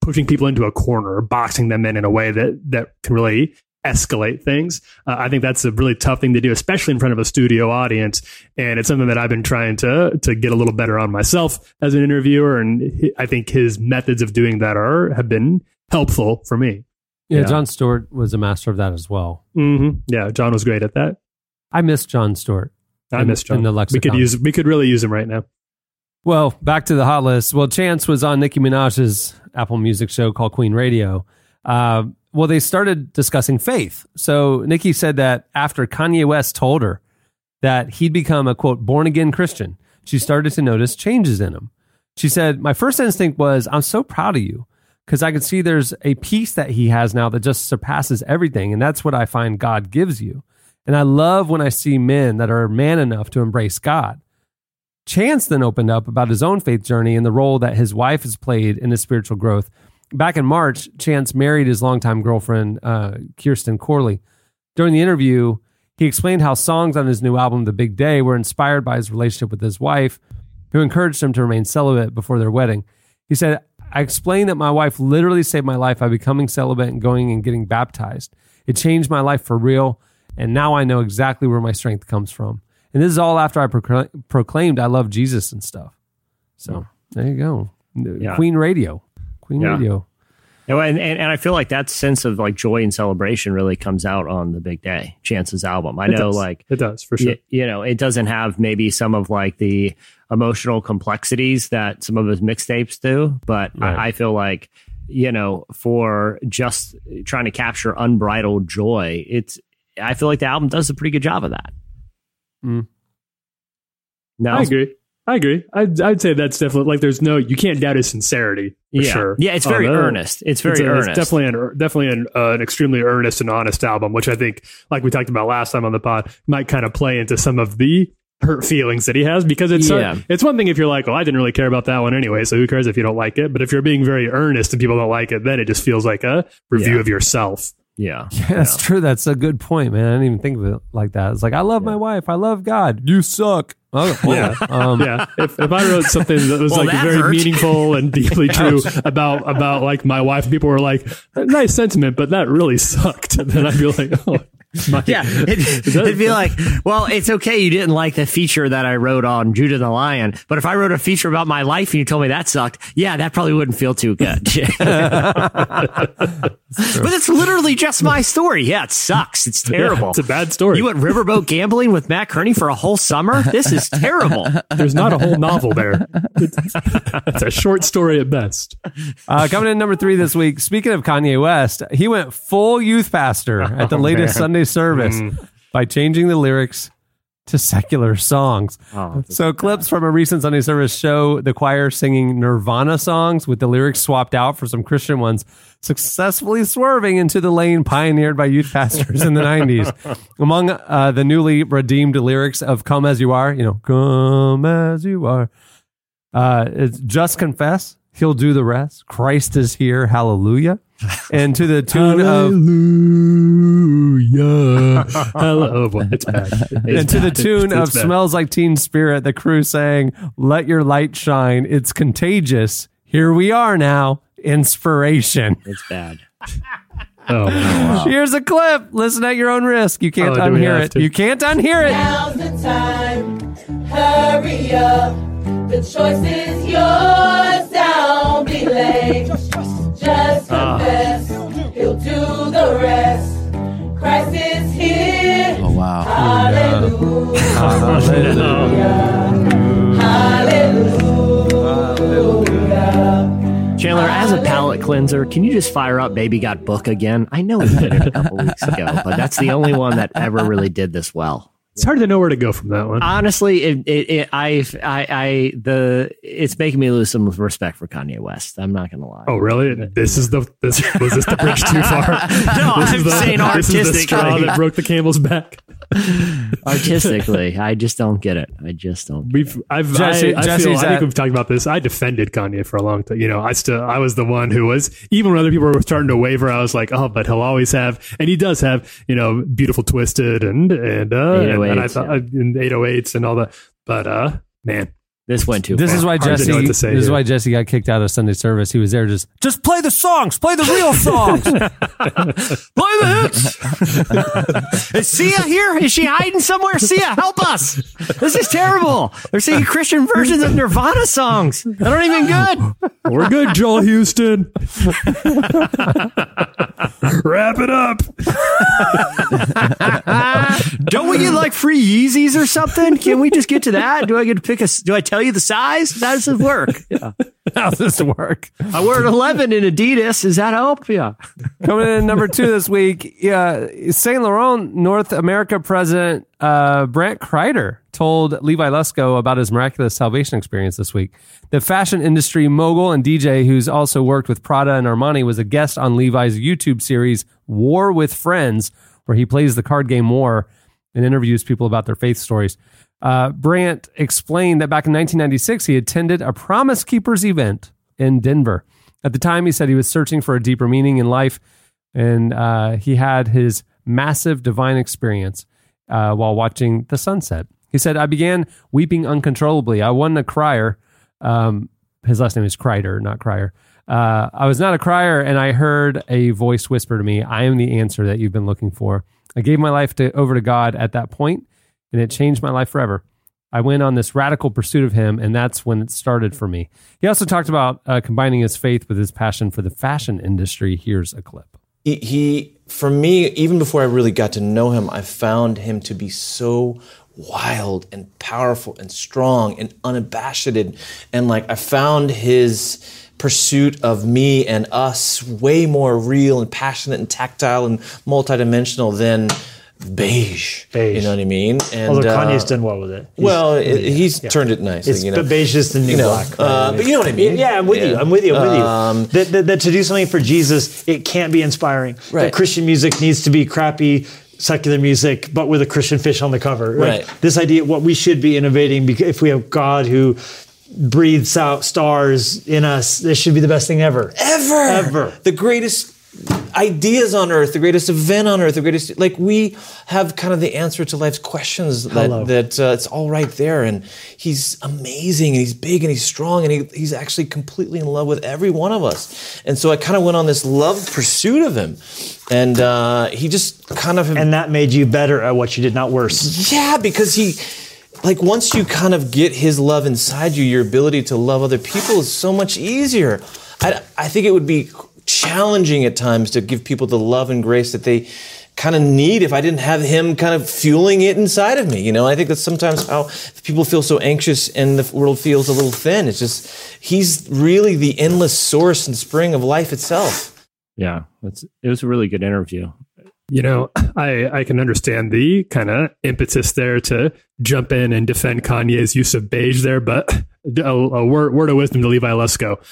pushing people into a corner or boxing them in in a way that, that can really escalate things. Uh, I think that's a really tough thing to do, especially in front of a studio audience. And it's something that I've been trying to to get a little better on myself as an interviewer. And I think his methods of doing that are have been helpful for me. Yeah, yeah. Jon Stewart was a master of that as well. Mm-hmm. Yeah, Jon was great at that. I miss Jon Stewart. I miss John. We could use, we could really use him right now. Well, back to the hot list. Well, Chance was on Nicki Minaj's Apple Music show called Queen Radio. Uh, well, they started discussing faith. So Nicki said that after Kanye West told her that he'd become a, quote, born again Christian, she started to notice changes in him. She said, my first instinct was, I'm so proud of you, because I could see there's a peace that he has now that just surpasses everything. And that's what I find God gives you. And I love when I see men that are man enough to embrace God. Chance then opened up about his own faith journey and the role that his wife has played in his spiritual growth. Back in March, Chance married his longtime girlfriend, uh, Kirsten Corley. During the interview, he explained how songs on his new album, The Big Day, were inspired by his relationship with his wife, who encouraged him to remain celibate before their wedding. He said, I explained that my wife literally saved my life by becoming celibate and going and getting baptized. It changed my life for real. And now I know exactly where my strength comes from. And this is all after I procl- proclaimed I love Jesus and stuff. So there you go. Yeah. Queen Radio. Queen yeah. Radio. And, and and I feel like that sense of like joy and celebration really comes out on The Big Day, Chance's album. I it know does. like it does for sure. Y- you know, it doesn't have maybe some of like the emotional complexities that some of his mixtapes do, but right. I, I feel like, you know, for just trying to capture unbridled joy, it's, I feel like the album does a pretty good job of that. Mm. No, I agree. I agree. I'd, I'd say that's definitely like there's no, you can't doubt his sincerity. For yeah. Sure. Yeah. It's very oh, no. earnest. It's very it's a, earnest. It's definitely an, definitely an, uh, an extremely earnest and honest album, which I think, like we talked about last time on the pod, might kind of play into some of the hurt feelings that he has, because it's yeah. uh, it's one thing if you're like, oh, I didn't really care about that one anyway, so who cares if you don't like it? But if you're being very earnest and people don't like it, then it just feels like a review yeah. of yourself. Yeah, yeah, that's yeah. true. That's a good point, man. I didn't even think of it like that. It's like, I love yeah. my wife. I love God. You suck. Oh, well, yeah. Um, yeah. If, if I wrote something that was well, like that very hurt. meaningful and deeply true about about like my wife, people were like, nice sentiment, but that really sucked. And then I'd be like, oh. My, yeah, it, it'd be like, well, it's okay you didn't like the feature that I wrote on Judah and the Lion, but if I wrote a feature about my life and you told me that sucked, yeah, that probably wouldn't feel too good. But it's literally just my story. Yeah, it sucks. It's terrible. Yeah, it's a bad story. You went riverboat gambling with Mat Kearney for a whole summer? This is terrible. There's not a whole novel there. It's, it's a short story at best. Uh, coming in number three this week, speaking of Kanye West, he went full youth pastor at the oh, latest man. Sunday service mm. by changing the lyrics to secular songs. Oh, so clips from a recent Sunday service show the choir singing Nirvana songs with the lyrics swapped out for some Christian ones, successfully swerving into the lane pioneered by youth pastors in the nineties. Among uh, the newly redeemed lyrics of Come As You Are, you know, come as you are, uh, it's just confess, he'll do the rest, Christ is here, hallelujah. And to the tune hallelujah. Of hallelujah, it's bad. It's and to bad. the tune it's of bad. Smells Like Teen Spirit, the crew sang, let your light shine, it's contagious, here we are now, inspiration. It's bad. Oh, wow. Here's a clip. Listen at your own risk. You can't oh, unhear it. To? You can't unhear it. Now's the time. Hurry up. The choice is yours. Don't be late. Just confess. Uh. He'll do the rest. Christ is here. Oh, wow. Hallelujah. Hallelujah. Hallelujah. Chandler, as a palate cleanser, can you just fire up Baby Got Book again? I know we did it a couple weeks ago, but that's the only one that ever really did this well. It's hard to know where to go from that one. Honestly, it, it, it, I, I, I, the it's making me lose some respect for Kanye West. I'm not going to lie. Oh, really? This is the this was this the bridge too far? No, this I'm the, saying artistically. This is the straw that broke the camel's back. Artistically, I just don't get it. I just don't. Get We've, I've, Jesse, I, I, Jesse's feel, at, I think we've talked about this. I defended Kanye for a long time. You know, I still, I was the one who was, even when other people were starting to waver, I was like, oh, but he'll always have, and he does have, you know, Beautiful Twisted and and uh, and, and I thought yeah. and eight oh eights and all that. But uh, man, this went too. This far. is why Jesse. To to say, this yeah. is why Jesse got kicked out of Sunday service. He was there just just play the songs, play the real songs, play the hits. Is Sia here? Is she hiding somewhere? Sia, help us! This is terrible. They're singing Christian versions of Nirvana songs that aren't even good. We're good, Joel Houston. Wrap it up. Don't we get like free Yeezys or something? Can we just get to that? Do I get to pick a? Do I tell you the size? How does it work? Yeah. How does it work? I wear an eleven in Adidas. Does that help? Yeah. Coming in at number two this week, yeah, Saint Laurent North America president uh, Brent Kreider told Levi Lusko about his miraculous salvation experience this week. The fashion industry mogul and D J who's also worked with Prada and Armani was a guest on Levi's YouTube series, War with Friends, where he plays the card game War and interviews people about their faith stories. Uh, Brandt explained that back in nineteen ninety-six, he attended a Promise Keepers event in Denver. At the time, he said he was searching for a deeper meaning in life, and uh, he had his massive divine experience uh, while watching the sunset. He said, I began weeping uncontrollably. I wasn't a crier. Um, his last name is Kreider, not Crier. Uh, I was not a crier, and I heard a voice whisper to me, I am the answer that you've been looking for. I gave my life to, over to God at that point, and it changed my life forever. I went on this radical pursuit of him, and that's when it started for me. He also talked about uh, combining his faith with his passion for the fashion industry. Here's a clip. He, he, for me, even before I really got to know him, I found him to be so wild and powerful and strong and unabashed. And like, I found his pursuit of me and us way more real and passionate and tactile and multidimensional than beige, beige. You know what I mean? And although Kanye's uh, done well with it. He's, well, it, he's yeah. turned it nicely. It's you know? beige is the new you know, black. Right? Uh, but you know what I mean? Yeah, I'm with yeah. you. I'm with you. I'm with you. Um, that, that, that to do something for Jesus, it can't be inspiring. Right. That Christian music needs to be crappy secular music, but with a Christian fish on the cover. Right. Like, this idea, what we should be innovating, because if we have God who breathes out stars in us, this should be the best thing ever. Ever. Ever. The greatest ideas on earth, the greatest event on earth, the greatest, like we have kind of the answer to life's questions that, that uh, it's all right there. And he's amazing and he's big and he's strong and he, he's actually completely in love with every one of us. And so I kind of went on this love pursuit of him and uh, he just kind of... And that made you better at what you did, not worse. Yeah, because he... Like once you kind of get his love inside you, your ability to love other people is so much easier. I, I think it would be challenging at times to give people the love and grace that they kind of need if I didn't have him kind of fueling it inside of me. You know, I think that's sometimes how people feel so anxious and the world feels a little thin. It's just, he's really the endless source and spring of life itself. Yeah, it's, it was a really good interview. You know, I, I can understand the kind of impetus there to jump in and defend Kanye's use of beige there, but a, a word, word of wisdom to Levi Lusko.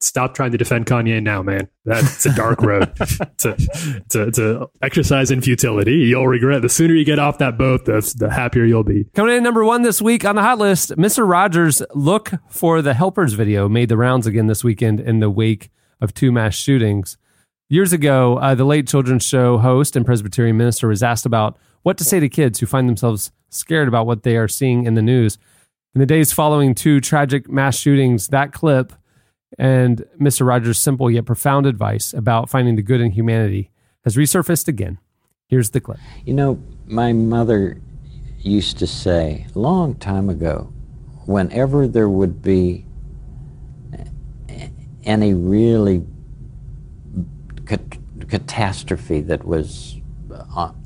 Stop trying to defend Kanye now, man. That's a dark road. It's a, it's a, it's a exercise in futility. You'll regret. The sooner you get off that boat, the, the happier you'll be. Coming in number one this week on the hot list, Mister Rogers' Look for the Helpers video made the rounds again this weekend in the wake of two mass shootings. Years ago, uh, the late children's show host and Presbyterian minister was asked about what to say to kids who find themselves scared about what they are seeing in the news. In the days following two tragic mass shootings, that clip and Mister Rogers' simple yet profound advice about finding the good in humanity has resurfaced again. Here's the clip. You know, my mother used to say a long time ago, whenever there would be any really catastrophe that was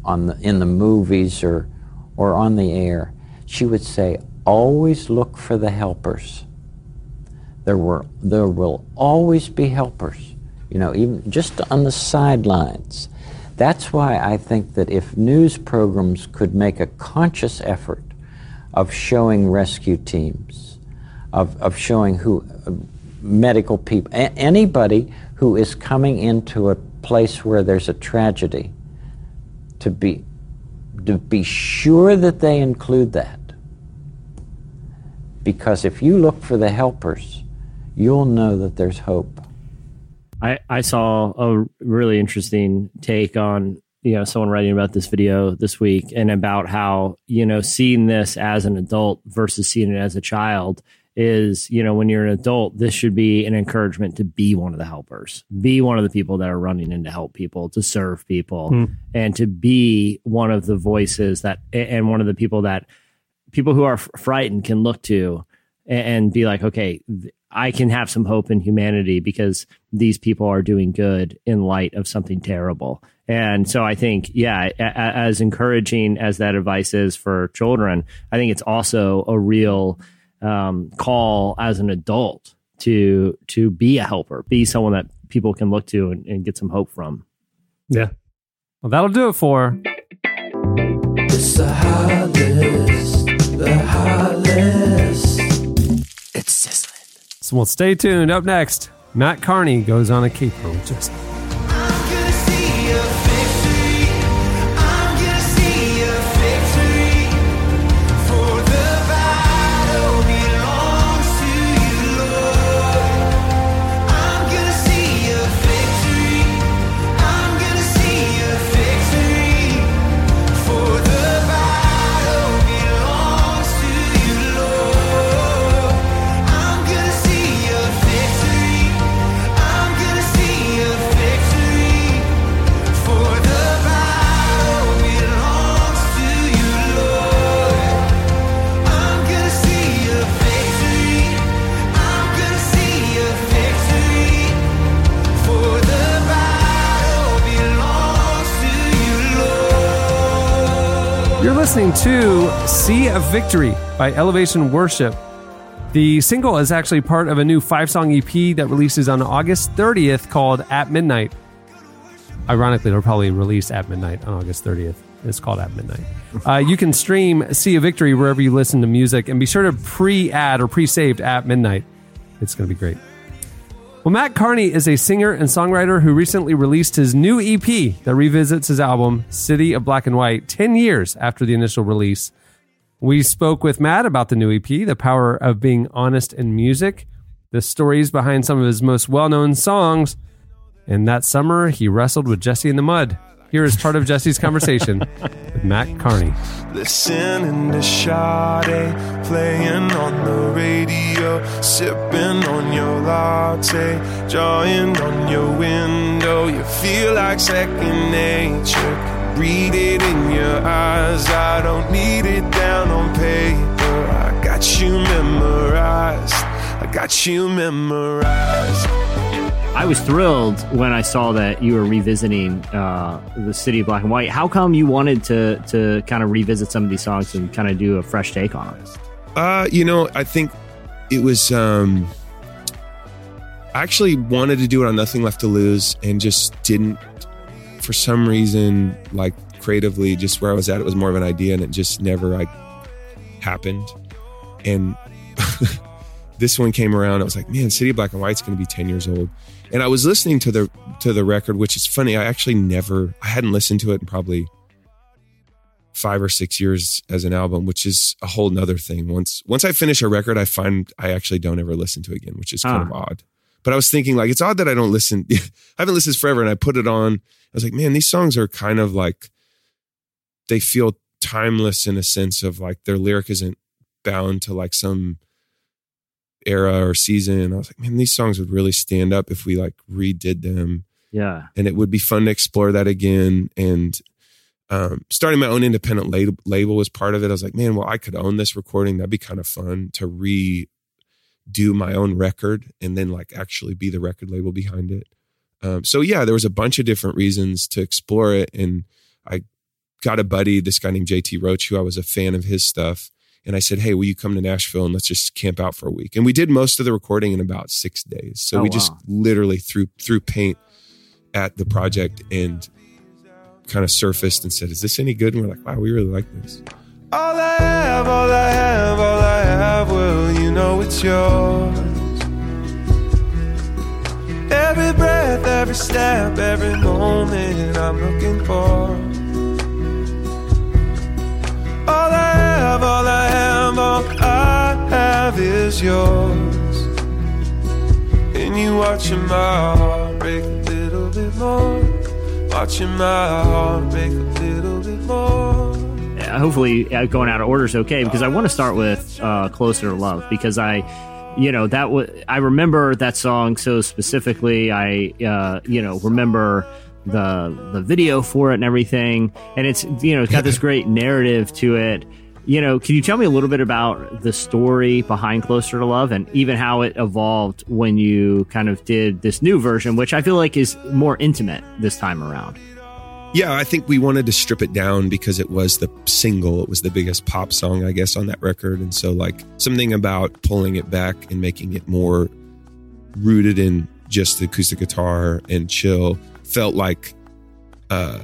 on the, in the movies or or on the air, she would say, always look for the helpers. There were there will always be helpers, you know, even just on the sidelines. That's why I think that if news programs could make a conscious effort of showing rescue teams, of, of showing who uh, medical people, a- anybody who is coming into a place where there's a tragedy, to be to be sure that they include that. Because if you look for the helpers, you'll know that there's hope. I, I saw a really interesting take on, you know, someone writing about this video this week, and about how, you know, seeing this as an adult versus seeing it as a child is, you know, when you're an adult, this should be an encouragement to be one of the helpers, be one of the people that are running in to help people, to serve people, mm. and to be one of the voices that, and one of the people that people who are frightened can look to and be like, okay, I can have some hope in humanity because these people are doing good in light of something terrible. And so I think, yeah, as encouraging as that advice is for children, I think it's also a real um, call as an adult to, to be a helper, be someone that people can look to and, and get some hope from. Yeah. Well, that'll do it for It's the Hot List. The Hot List. It's sizzling. So we'll stay tuned. Up next, Mat Kearney goes on a caper with Jesse. Listening to Sea of Victory by Elevation Worship. The single is actually part of a new five-song E P that releases on August thirtieth called At Midnight. Ironically, it'll probably release At Midnight on August thirtieth. It's called At Midnight. Uh, you can stream Sea of Victory wherever you listen to music, and be sure to pre-add or pre-saved At Midnight. It's going to be great. Well, Mat Kearney is a singer and songwriter who recently released his new E P that revisits his album, City of Black and White, ten years after the initial release. We spoke with Mat about the new E P, the power of being honest in music, the stories behind some of his most well-known songs, and that summer he wrestled with Jesse in the mud. Here is part of Jesse's conversation with Mat Kearney. Listening to Sade, playing on the radio, sipping on your latte, drawing on your window. You feel like second nature, read it in your eyes. I don't need it down on paper. I got you memorized. I got you memorized. I was thrilled when I saw that you were revisiting uh, the City of Black and White. How come you wanted to to kind of revisit some of these songs and kind of do a fresh take on them? Uh, you know, I think it was... Um, I actually wanted to do it on Nothing Left to Lose and just didn't for some reason, like creatively, just where I was at, it was more of an idea and it just never like happened. And this one came around. I was like, man, City of Black and White's going to be ten years old. And I was listening to the to the record, which is funny. I actually never, I hadn't listened to it in probably five or six years as an album, which is a whole nother thing. Once once I finish a record, I find I actually don't ever listen to it again, which is kind ah. of odd. But I was thinking, like, it's odd that I don't listen. I haven't listened forever. And I put it on. I was like, man, these songs are kind of like, they feel timeless in a sense of like their lyric isn't bound to like some era or season. And I was like, man, these songs would really stand up if we like redid them. Yeah. And it would be fun to explore that again. And um, starting my own independent label, label was part of it. I was like, man, well, I could own this recording. That'd be kind of fun to re- do my own record and then like actually be the record label behind it. Um, so yeah, there was a bunch of different reasons to explore it. And I got a buddy, this guy named J T Roach, who I was a fan of his stuff. And I said, hey, will you come to Nashville and let's just camp out for a week? And we did most of the recording in about six days. So oh, we wow. just literally threw, threw paint at the project and kind of surfaced and said, is this any good? And we're like, wow, we really like this. All I have, all I have, all I have, well, you know it's yours. Every breath, every step, every moment I'm looking for. All I have, all I have, all I have is yours. And you watching my heart break a little bit more. Watching my heart break a little bit more. Hopefully going out of order is okay, because I want to start with uh, Closer to Love, because I, you know, that was, I remember that song so specifically. I, uh, you know, remember the the video for it and everything. And it's, you know, it's got this great narrative to it. You know, can you tell me a little bit about the story behind Closer to Love and even how it evolved when you kind of did this new version, which I feel like is more intimate this time around? Yeah, I think we wanted to strip it down because it was the single. It was the biggest pop song, I guess, on that record. And so like something about pulling it back and making it more rooted in just the acoustic guitar and chill felt like uh,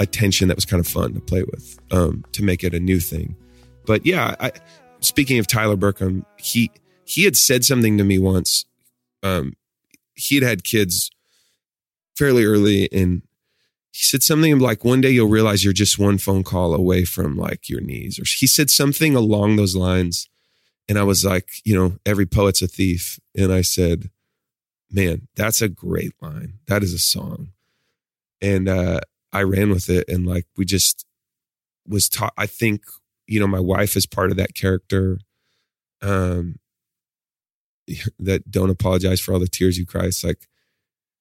a tension that was kind of fun to play with, um, to make it a new thing. But yeah, I, speaking of Tyler Burkham, he, he had said something to me once. Um, he had had kids fairly early and he said something like, one day you'll realize you're just one phone call away from like your knees. Or he said something along those lines. And I was like, you know, every poet's a thief. And I said, man, that's a great line. That is a song. And uh, I ran with it. And like, we just was taught, I think, you know, my wife is part of that character. Um, that don't apologize for all the tears you cry. It's like,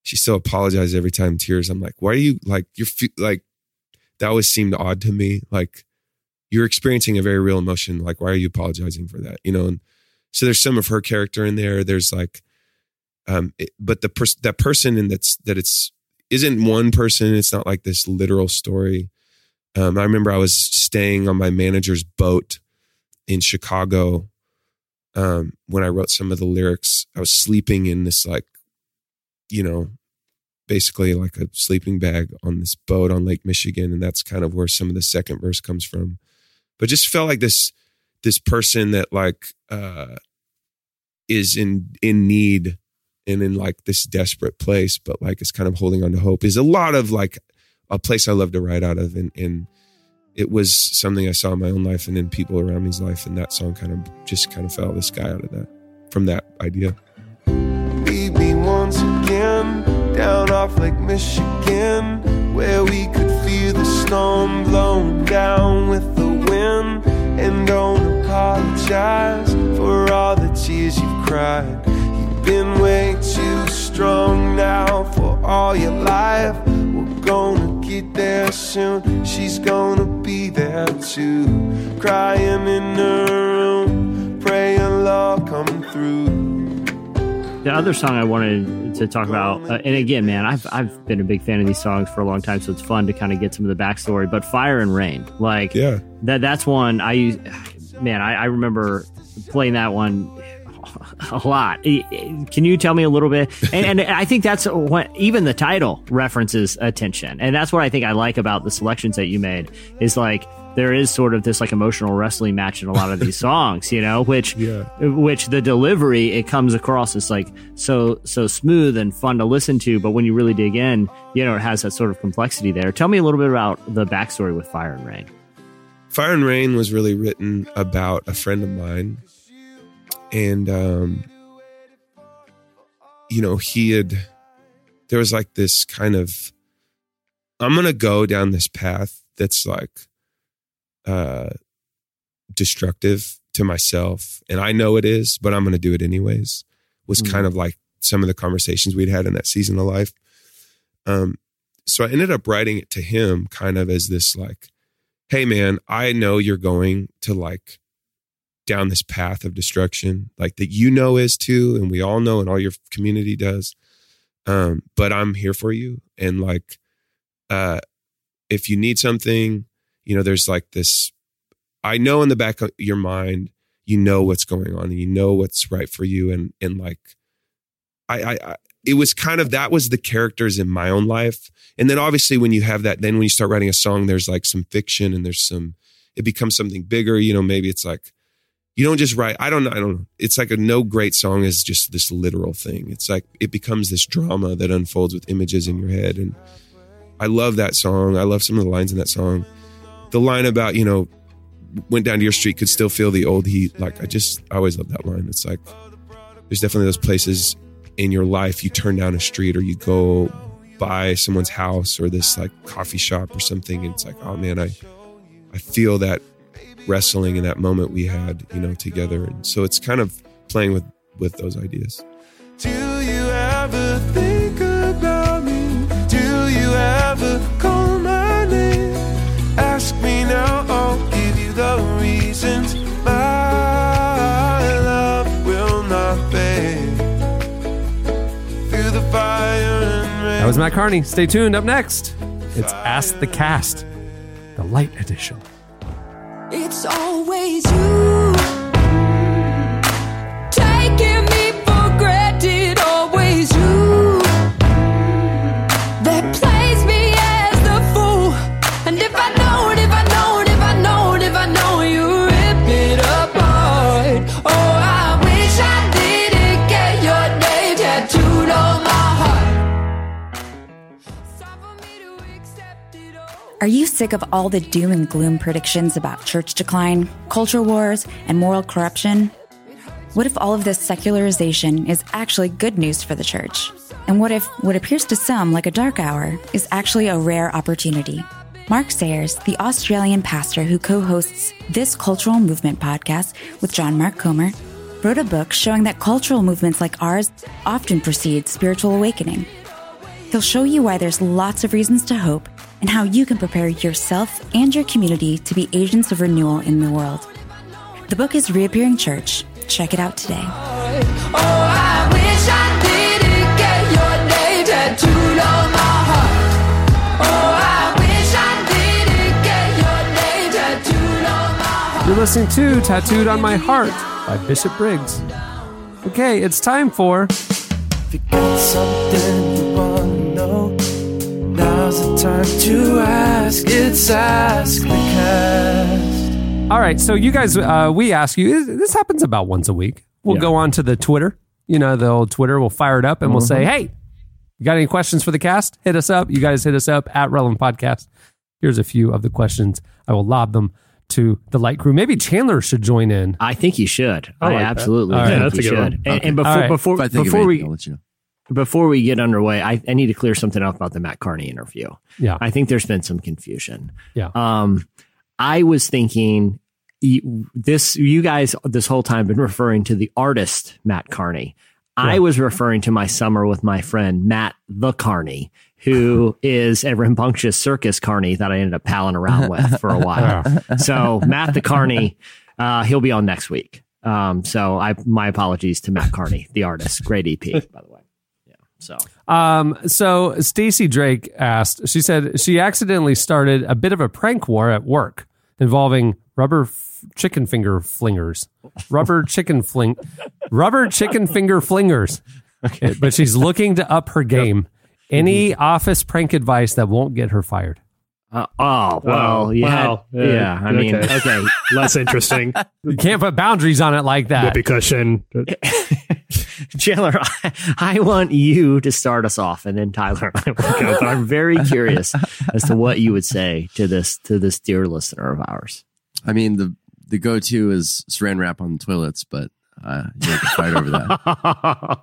she still apologized every time tears. I'm like, why are you like, you're like, that always seemed odd to me. Like you're experiencing a very real emotion. Like, why are you apologizing for that? You know? And so there's some of her character in there. There's like, um, it, but the person, that person and that's, that it's, isn't one person. It's not like this literal story. Um, I remember I was staying on my manager's boat in Chicago. Um, when I wrote some of the lyrics, I was sleeping in this, like, you know, basically like a sleeping bag on this boat on Lake Michigan. And that's kind of where some of the second verse comes from. But just felt like this, this person that like, uh, is in, in need and in like this desperate place, but like it's kind of holding on to hope is a lot of like a place I love to write out of. And, and it was something I saw in my own life and in people around me's life. And that song kind of just kind of fell this guy out of that, from that idea. Once again, down off Lake Michigan, where we could feel the storm blowing down with the wind. And don't apologize for all the tears you've cried. You've been way too strong now for all your life. We're gonna get there soon, she's gonna be there too. Crying in her room, praying love come through. The other song I wanted to talk about, uh, and again, man, I've I've been a big fan of these songs for a long time, so it's fun to kind of get some of the backstory. But "Fire and Rain," like yeah. that, that's one I, man, I, I remember playing that one a lot. Can you tell me a little bit? And, and I think that's what even the title references attention, and that's what I think I like about the selections that you made is like there is sort of this like emotional wrestling match in a lot of these songs, you know, which yeah. which the delivery it comes across as like so so smooth and fun to listen to, but when you really dig in, you know, it has that sort of complexity there. Tell me a little bit about the backstory with Fire and Rain. Fire and Rain was really written about a friend of mine. And, um, you know, he had, there was like this kind of, I'm going to go down this path that's like uh, destructive to myself. And I know it is, but I'm going to do it anyways, was mm-hmm. kind of like some of the conversations we'd had in that season of life. Um, so I ended up writing it to him kind of as this like, hey man, I know you're going to like, down this path of destruction, like that you know is too, and we all know, and all your community does. Um, but I'm here for you, and like, uh, if you need something, you know, there's like this. I know in the back of your mind, you know what's going on, and you know what's right for you, and and like, I, I, I it was kind of that was the characters in my own life, and then obviously when you have that, then when you start writing a song, there's like some fiction, and there's some, it becomes something bigger. You know, maybe it's like. You don't just write, I don't know, I don't know. It's like a no great song is just this literal thing. It's like, it becomes this drama that unfolds with images in your head. And I love that song. I love some of the lines in that song. The line about, you know, went down to your street, could still feel the old heat. Like, I just, I always love that line. It's like, there's definitely those places in your life you turn down a street or you go by someone's house or this like coffee shop or something. And it's like, oh man, I, I feel that. Wrestling in that moment we had, you know, together. And so it's kind of playing with with those ideas. Do you ever think about me? Do you ever call my name? Ask me now, I'll give you the reasons my love will not fade through the fire and rain. That was Mat Kearney. Stay tuned. Up next, it's Ask the Cast, the light edition. It's always you taking me for granted, always you that plays me as the fool. And if I know it, if I know it, if I know it, if I know you rip it apart. Oh, I wish I didn't get your name tattooed on my heart. Are you sick of all the doom and gloom predictions about church decline, culture wars, and moral corruption? What if all of this secularization is actually good news for the church? And what if what appears to some like a dark hour is actually a rare opportunity? Mark Sayers, the Australian pastor who co-hosts this Cultural Movement podcast with John Mark Comer, wrote a book showing that cultural movements like ours often precede spiritual awakening. He'll show you why there's lots of reasons to hope and how you can prepare yourself and your community to be agents of renewal in the world. The book is Reappearing Church. Check it out today. Oh, I wish I didn't get your name tattooed on my heart. Oh, I wish I didn't get your name tattooed on my heart. You're listening to Tattooed on My Heart by Bishop Briggs. Okay, it's time for... If you got something you want to know, now's the time to ask. It's Ask the Cast. All right, so you guys, uh, we ask you, this happens about once a week. We'll yeah. go on to the Twitter, you know, the old Twitter. We'll fire it up and mm-hmm. we'll say, hey, you got any questions for the cast? Hit us up. You guys hit us up at Relevant Podcast. Here's a few of the questions. I will lob them to the light crew. Maybe Chandler should join in. I think he should. I, like I absolutely that. Right. think yeah, that's he a good should. One. And, okay. and before, right. before, before, before we... I'll let you know. Before we get underway, I, I need to clear something up about the Mat Kearney interview. Yeah. I think there's been some confusion. Yeah. Um, I was thinking this, you guys this whole time been referring to the artist Mat Kearney. Yeah. I was referring to my summer with my friend, Matt the Kearney, who is a rambunctious circus Kearney that I ended up palling around with for a while. So Matt the Kearney, uh, he'll be on next week. Um, so I, my apologies to Mat Kearney, the artist. Great E P, by the way. So, um, so Stacey Drake asked, she said she accidentally started a bit of a prank war at work. involving rubber f- chicken finger flingers, rubber chicken fling, rubber chicken finger flingers. Okay. But she's looking to up her game. Yep. Any mm-hmm. office prank advice that won't get her fired. Uh, oh, well, oh, you wow. had, yeah. yeah, I mean, okay. okay. Less interesting. You can't put boundaries on it like that. Whippy cushion. Chandler, I, I want you to start us off, and then Tyler and I will go. But I'm very curious as to what you would say to this to this dear listener of ours. I mean, the, the go-to is saran wrap on the toilets, but uh, you have to fight over that.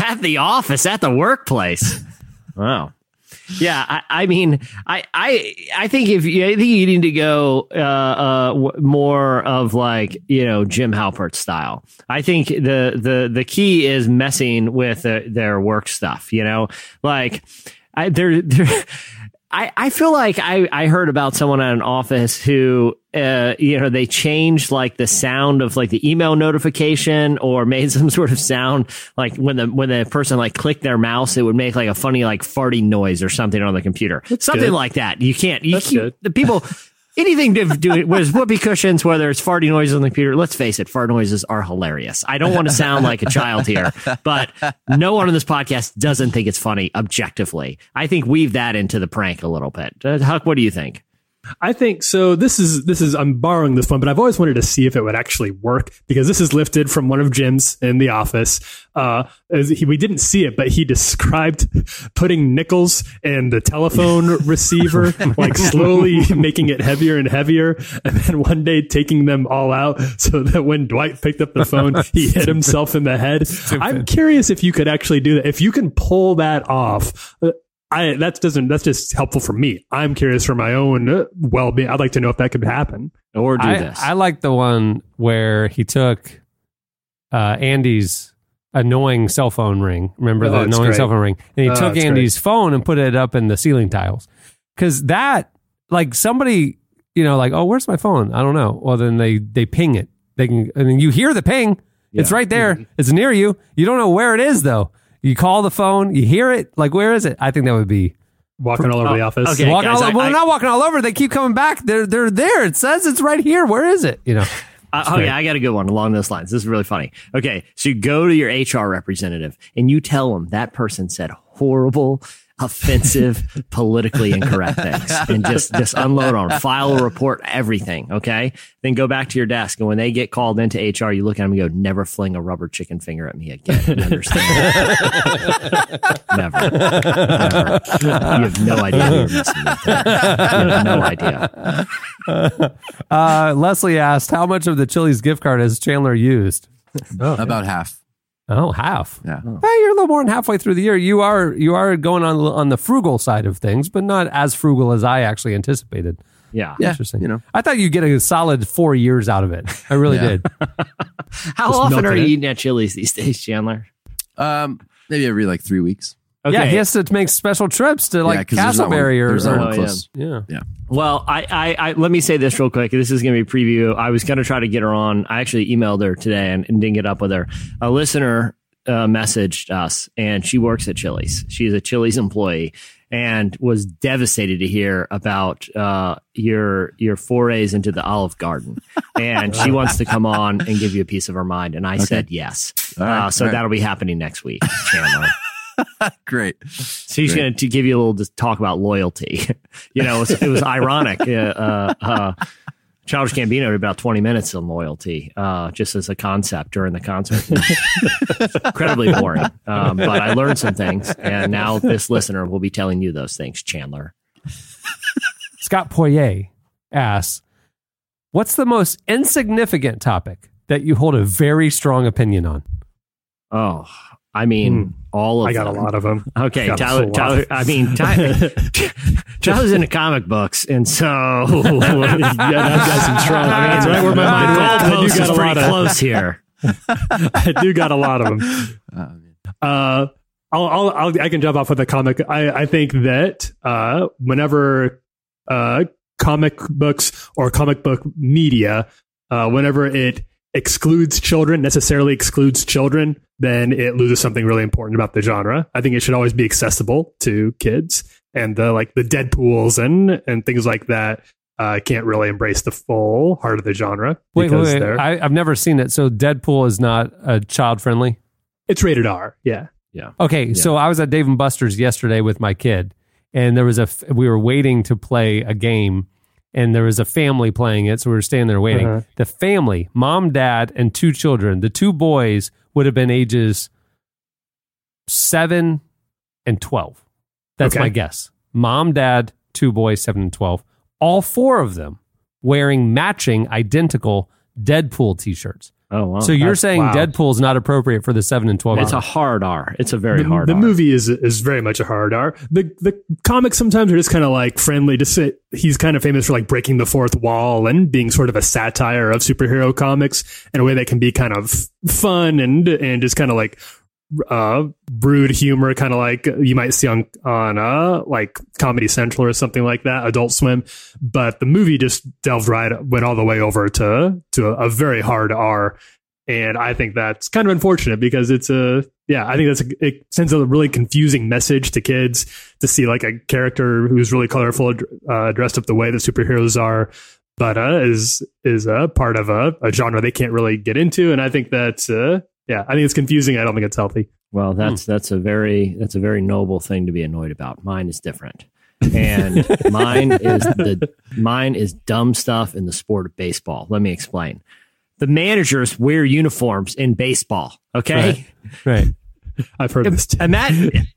At the office, at the workplace. Wow. Yeah, I, I mean, I, I, I think if you, I think you need to go uh, uh, w- more of like, you know, Jim Halpert style. I think the the the key is messing with uh, their work stuff. You know, like I there, I I feel like I I heard about someone at an office who. Uh, you know, they changed like the sound of like the email notification, or made some sort of sound like when the when the person like clicked their mouse, it would make like a funny like farting noise or something on the computer. That's something good. Like that. You can't. You That's good. The people. Anything to do it with whoopee cushions, whether it's farty noises on the computer. Let's face it, fart noises are hilarious. I don't want to sound like a child here, but no one on this podcast doesn't think it's funny objectively. I think weave that into the prank a little bit. Uh, Huck, what do you think? I think so. This is this is I'm borrowing this one, but I've always wanted to see if it would actually work, because this is lifted from one of Jim's in The Office. Uh, he, we didn't see it, but he described putting nickels in the telephone receiver, like slowly making it heavier and heavier, and then one day taking them all out so that when Dwight picked up the phone, he hit himself in the head. Stupid. I'm curious if you could actually do that. If you can pull that off. Uh, I, that doesn't, that's just helpful for me. I'm curious for my own well-being. I'd like to know if that could happen or do I, this. I like the one where he took uh, Andy's annoying cell phone ring. Remember oh, the annoying great. cell phone ring? And he oh, took Andy's great. phone and put it up in the ceiling tiles. Cause that, like somebody, you know, like, oh, where's my phone? I don't know. Well, then they, they ping it. They can, I mean, you hear the ping. Yeah. It's right there. Mm-hmm. It's near you. You don't know where it is though. You call the phone, you hear it. Like, where is it? I think that would be walking from, all over oh, the office. Okay, walking guys, all, I, well, I, not walking all over. They keep coming back. They're they're there. It says it's right here. Where is it? You know. Uh, oh yeah, I got a good one along those lines. This is really funny. Okay, so you go to your H R representative and you tell them that person said horrible, offensive, politically incorrect things, and just just unload on file a report, everything. Okay, then go back to your desk, and when they get called into H R, you look at them and go, "Never fling a rubber chicken finger at me again." You understand? Never, never. You have no idea who you're messing with. You have no idea. Uh, Leslie asked, "How much of the Chili's gift card has Chandler used?" Oh, about yeah. half. Oh, half. Yeah. Oh. Hey, you're a little more than halfway through the year. You are you are going on on the frugal side of things, but not as frugal as I actually anticipated. Yeah. yeah Interesting. You know, I thought you'd get a solid four years out of it. I really yeah. did. How Just often are you it. eating at Chili's these days, Chandler? Um, maybe every like three weeks. Okay. Yeah, he has to make special trips to like yeah, Castleberry or something. Oh, yeah. yeah. yeah. Well, I, I, I, let me say this real quick. This is going to be a preview. I was going to try to get her on. I actually emailed her today and, and didn't get up with her. A listener uh, messaged us, and she works at Chili's. She's a Chili's employee and was devastated to hear about uh, your your forays into the Olive Garden. And she wants to come on and give you a piece of her mind. And I okay. said yes. Right, uh, so right. that'll be happening next week, Chandler. Great. So he's going to give you a little talk about loyalty. You know, it was, it was ironic. Uh, uh, Childish Gambino did about twenty minutes on loyalty, uh, just as a concept during the concert. Incredibly boring. Um, but I learned some things, and now this listener will be telling you those things, Chandler. Scott Poirier asks, what's the most insignificant topic that you hold a very strong opinion on? Oh, I mean, mm. all of them. I got them. a lot of them. Okay, Tyler, Tyler, I mean, Tyler, Tyler's into comic books, and so... yeah, that guy's in trouble. I mean, that's right where my mind went. I do got a lot of close here. I do got a lot of them. Uh, I'll, I'll, I'll, I can jump off with a comic. I, I think that uh, whenever uh, comic books or comic book media, uh, whenever it excludes children, necessarily excludes children, then it loses something really important about the genre. I think it should always be accessible to kids, and the, like the Deadpools and, and things like that. Uh, can't really embrace the full heart of the genre. Wait, wait, wait. I, I've never seen it. So Deadpool is not uh, child friendly? It's rated R. Yeah. Yeah. Okay. Yeah. So I was at Dave and Buster's yesterday with my kid, and there was a, f- we were waiting to play a game, and there was a family playing it. So we were standing there waiting. Uh-huh. The family, mom, dad, and two children, the two boys would have been ages seven and twelve. That's okay. My guess. Mom, dad, two boys, seven and twelve. All four of them wearing matching identical Deadpool t-shirts. Oh, wow. So you're That's, saying wow. Deadpool's not appropriate for the seven and twelve It's R. a hard R. It's a very the, hard the R. The movie is is very much a hard R. The the comics sometimes are just kind of like friendly to say. He's kind of famous for like breaking the fourth wall and being sort of a satire of superhero comics in a way that can be kind of fun and and just kind of like uh brood humor, kind of like you might see on on uh like Comedy Central or something like that, Adult Swim. But the movie just delved right went all the way over to to a, a very hard R, and I think that's kind of unfortunate because it's a yeah I think that's a, it sends a really confusing message to kids to see like a character who's really colorful, uh dressed up the way that superheroes are, but uh is is a part of a, a genre they can't really get into. And I think that's uh Yeah, I think it's confusing. I don't think it's healthy. Well, that's hmm. that's a very that's a very noble thing to be annoyed about. Mine is different, and mine is the mine is dumb stuff in the sport of baseball. Let me explain. The managers wear uniforms in baseball. Okay, right. right. I've heard this. And that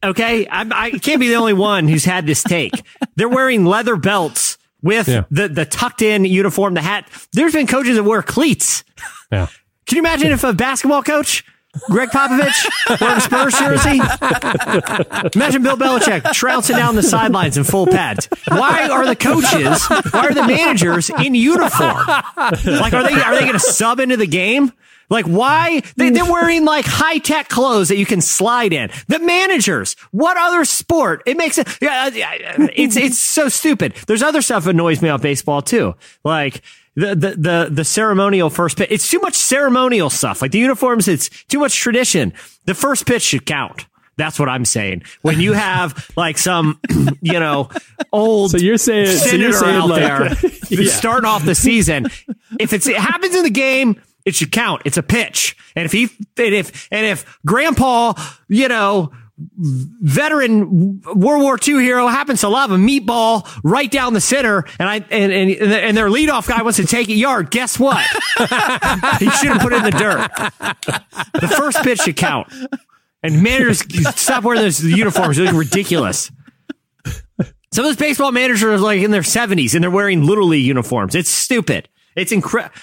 okay, I, I can't be the only one who's had this take. They're wearing leather belts with yeah. the the tucked in uniform, the hat. There's been coaches that wear cleats. Yeah. Can you imagine if a basketball coach, Greg Popovich, wore a Spurs jersey? Imagine Bill Belichick trouncing down the sidelines in full pads. Why are the coaches, why are the managers in uniform? Like, are they are they going to sub into the game? Like, why? They, they're wearing, like, high-tech clothes that you can slide in. The managers. What other sport? It makes it... Yeah, it's, it's so stupid. There's other stuff that annoys me about baseball, too. Like... The, the, the, the ceremonial first pitch. It's too much ceremonial stuff. Like the uniforms, it's too much tradition. The first pitch should count. That's what I'm saying. When you have like some, you know, old so you're saying, senator so you're saying out like, there yeah. starting off the season, if it's, it happens in the game, it should count. It's a pitch. And if he, and if, and if grandpa, you know, veteran World War Two hero happens to lob a meatball right down the center, and I and and, and their leadoff guy wants to take it yard. Guess what? He should have put it in the dirt. The first pitch should count. And managers stop wearing those uniforms. They're ridiculous. Some of those baseball managers are like in their seventies and they're wearing Little League uniforms. It's stupid. It's incredible.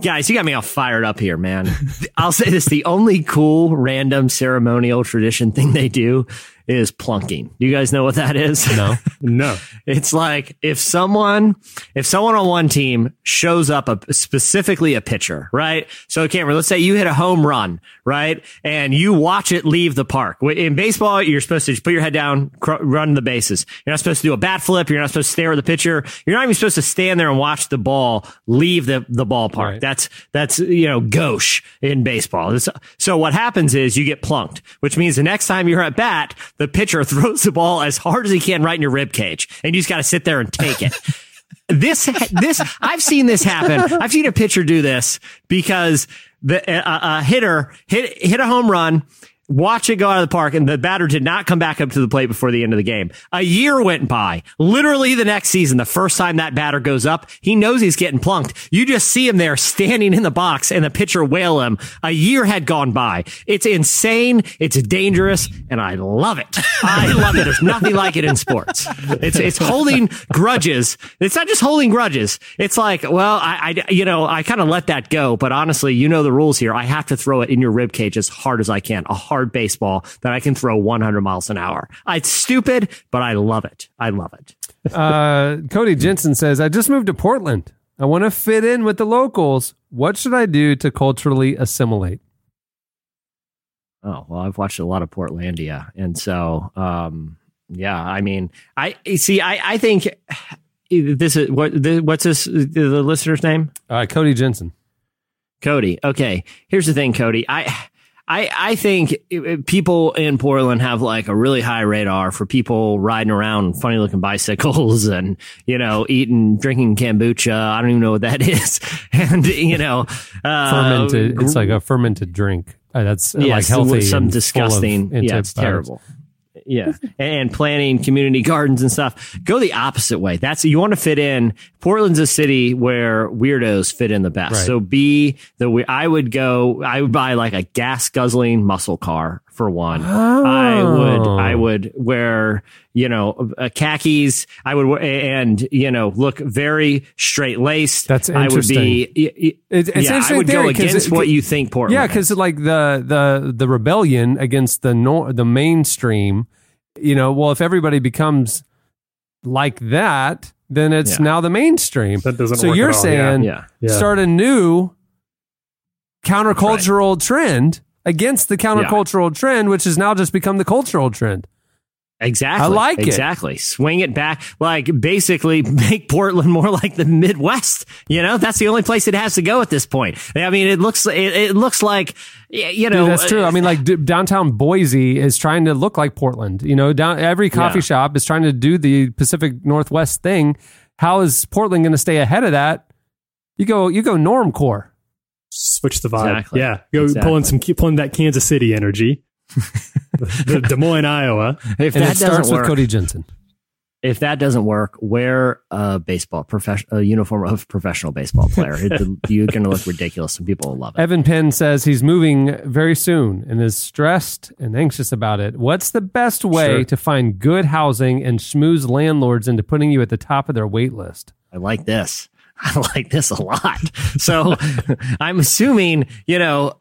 Guys, you got me all fired up here, man. I'll say this. The only cool, random, ceremonial tradition thing they do is plunking. You guys know what that is? No. No. It's like if someone if someone on one team shows up a, specifically a pitcher, right? So, Cameron, let's say you hit a home run, right? And you watch it leave the park. In baseball, you're supposed to just put your head down, cr- run the bases. You're not supposed to do a bat flip. You're not supposed to stare at the pitcher. You're not even supposed to stand there and watch the ball leave the, the ballpark. Right. That's, that's you know, gauche in baseball. It's, so what happens is you get plunked, which means the next time you're at bat, the pitcher throws the ball as hard as he can right in your rib cage, and you just got to sit there and take it. This, this, I've seen this happen. I've seen a pitcher do this because the uh, a hitter hit hit a home run, watch it go out of the park, and the batter did not come back up to the plate before the end of the game. A year went by. Literally the next season, the first time that batter goes up, he knows he's getting plunked. You just see him there standing in the box and the pitcher wail him. A year had gone by. It's insane. It's dangerous. And I love it. I love it. There's nothing like it in sports. It's, it's holding grudges. It's not just holding grudges. It's like, well, I, I you know, I kind of let that go. But honestly, you know the rules here. I have to throw it in your rib cage as hard as I can. A hard baseball that I can throw one hundred miles an hour. It's stupid, but I love it. I love it. uh, Cody Jensen says, I just moved to Portland. I want to fit in with the locals. What should I do to culturally assimilate? Oh, well, I've watched a lot of Portlandia. And so, um, yeah, I mean, I see, I, I think this is what, what's this, the listener's name? Uh, Cody Jensen. Cody. Okay. Here's the thing, Cody. I, I, I think it, it, people in Portland have like a really high radar for people riding around funny looking bicycles and, you know, eating, drinking kombucha. I don't even know what that is. And, you know, uh, fermented. It's like a fermented drink. Uh, that's yes, like healthy. With some disgusting. Yeah, it's terrible. Yeah. And planning community gardens and stuff. Go the opposite way. That's you want to fit in. Portland's a city where weirdos fit in the best. Right. So be the I would go. I would buy like a gas guzzling muscle car for one. Oh. I would I would wear, you know, uh, khakis. I would wear and, you know, look very straight laced. That's interesting. I would be. It, it's yeah, interesting I would theory, go against it, what you think Portland. Yeah, because like the the the rebellion against the nor- the mainstream. You know, well, if everybody becomes like that, then it's yeah. now the mainstream. That doesn't so work you're at all. saying yeah. Yeah. start a new countercultural right. trend against the countercultural yeah. trend, which has now just become the cultural trend. Exactly. I like exactly. it. Exactly. Swing it back. Like basically make Portland more like the Midwest. You know, that's the only place it has to go at this point. I mean, it looks it, it looks like, you know, dude, that's true. I mean, like d- downtown Boise is trying to look like Portland, you know, down every coffee yeah. shop is trying to do the Pacific Northwest thing. How is Portland going to stay ahead of that? You go, you go normcore. Switch the vibe. Exactly. Yeah. Go exactly. pulling some, pulling that Kansas City energy. the Des Moines, Iowa. If and that it starts work, with Cody Jensen. If that doesn't work, wear a baseball profession, a uniform of a professional baseball player. it, you're going to look ridiculous, and people will love it. Evan Penn says he's moving very soon and is stressed and anxious about it. What's the best way sure. to find good housing and schmooze landlords into putting you at the top of their wait list? I like this. I like this a lot. So I'm assuming, you know,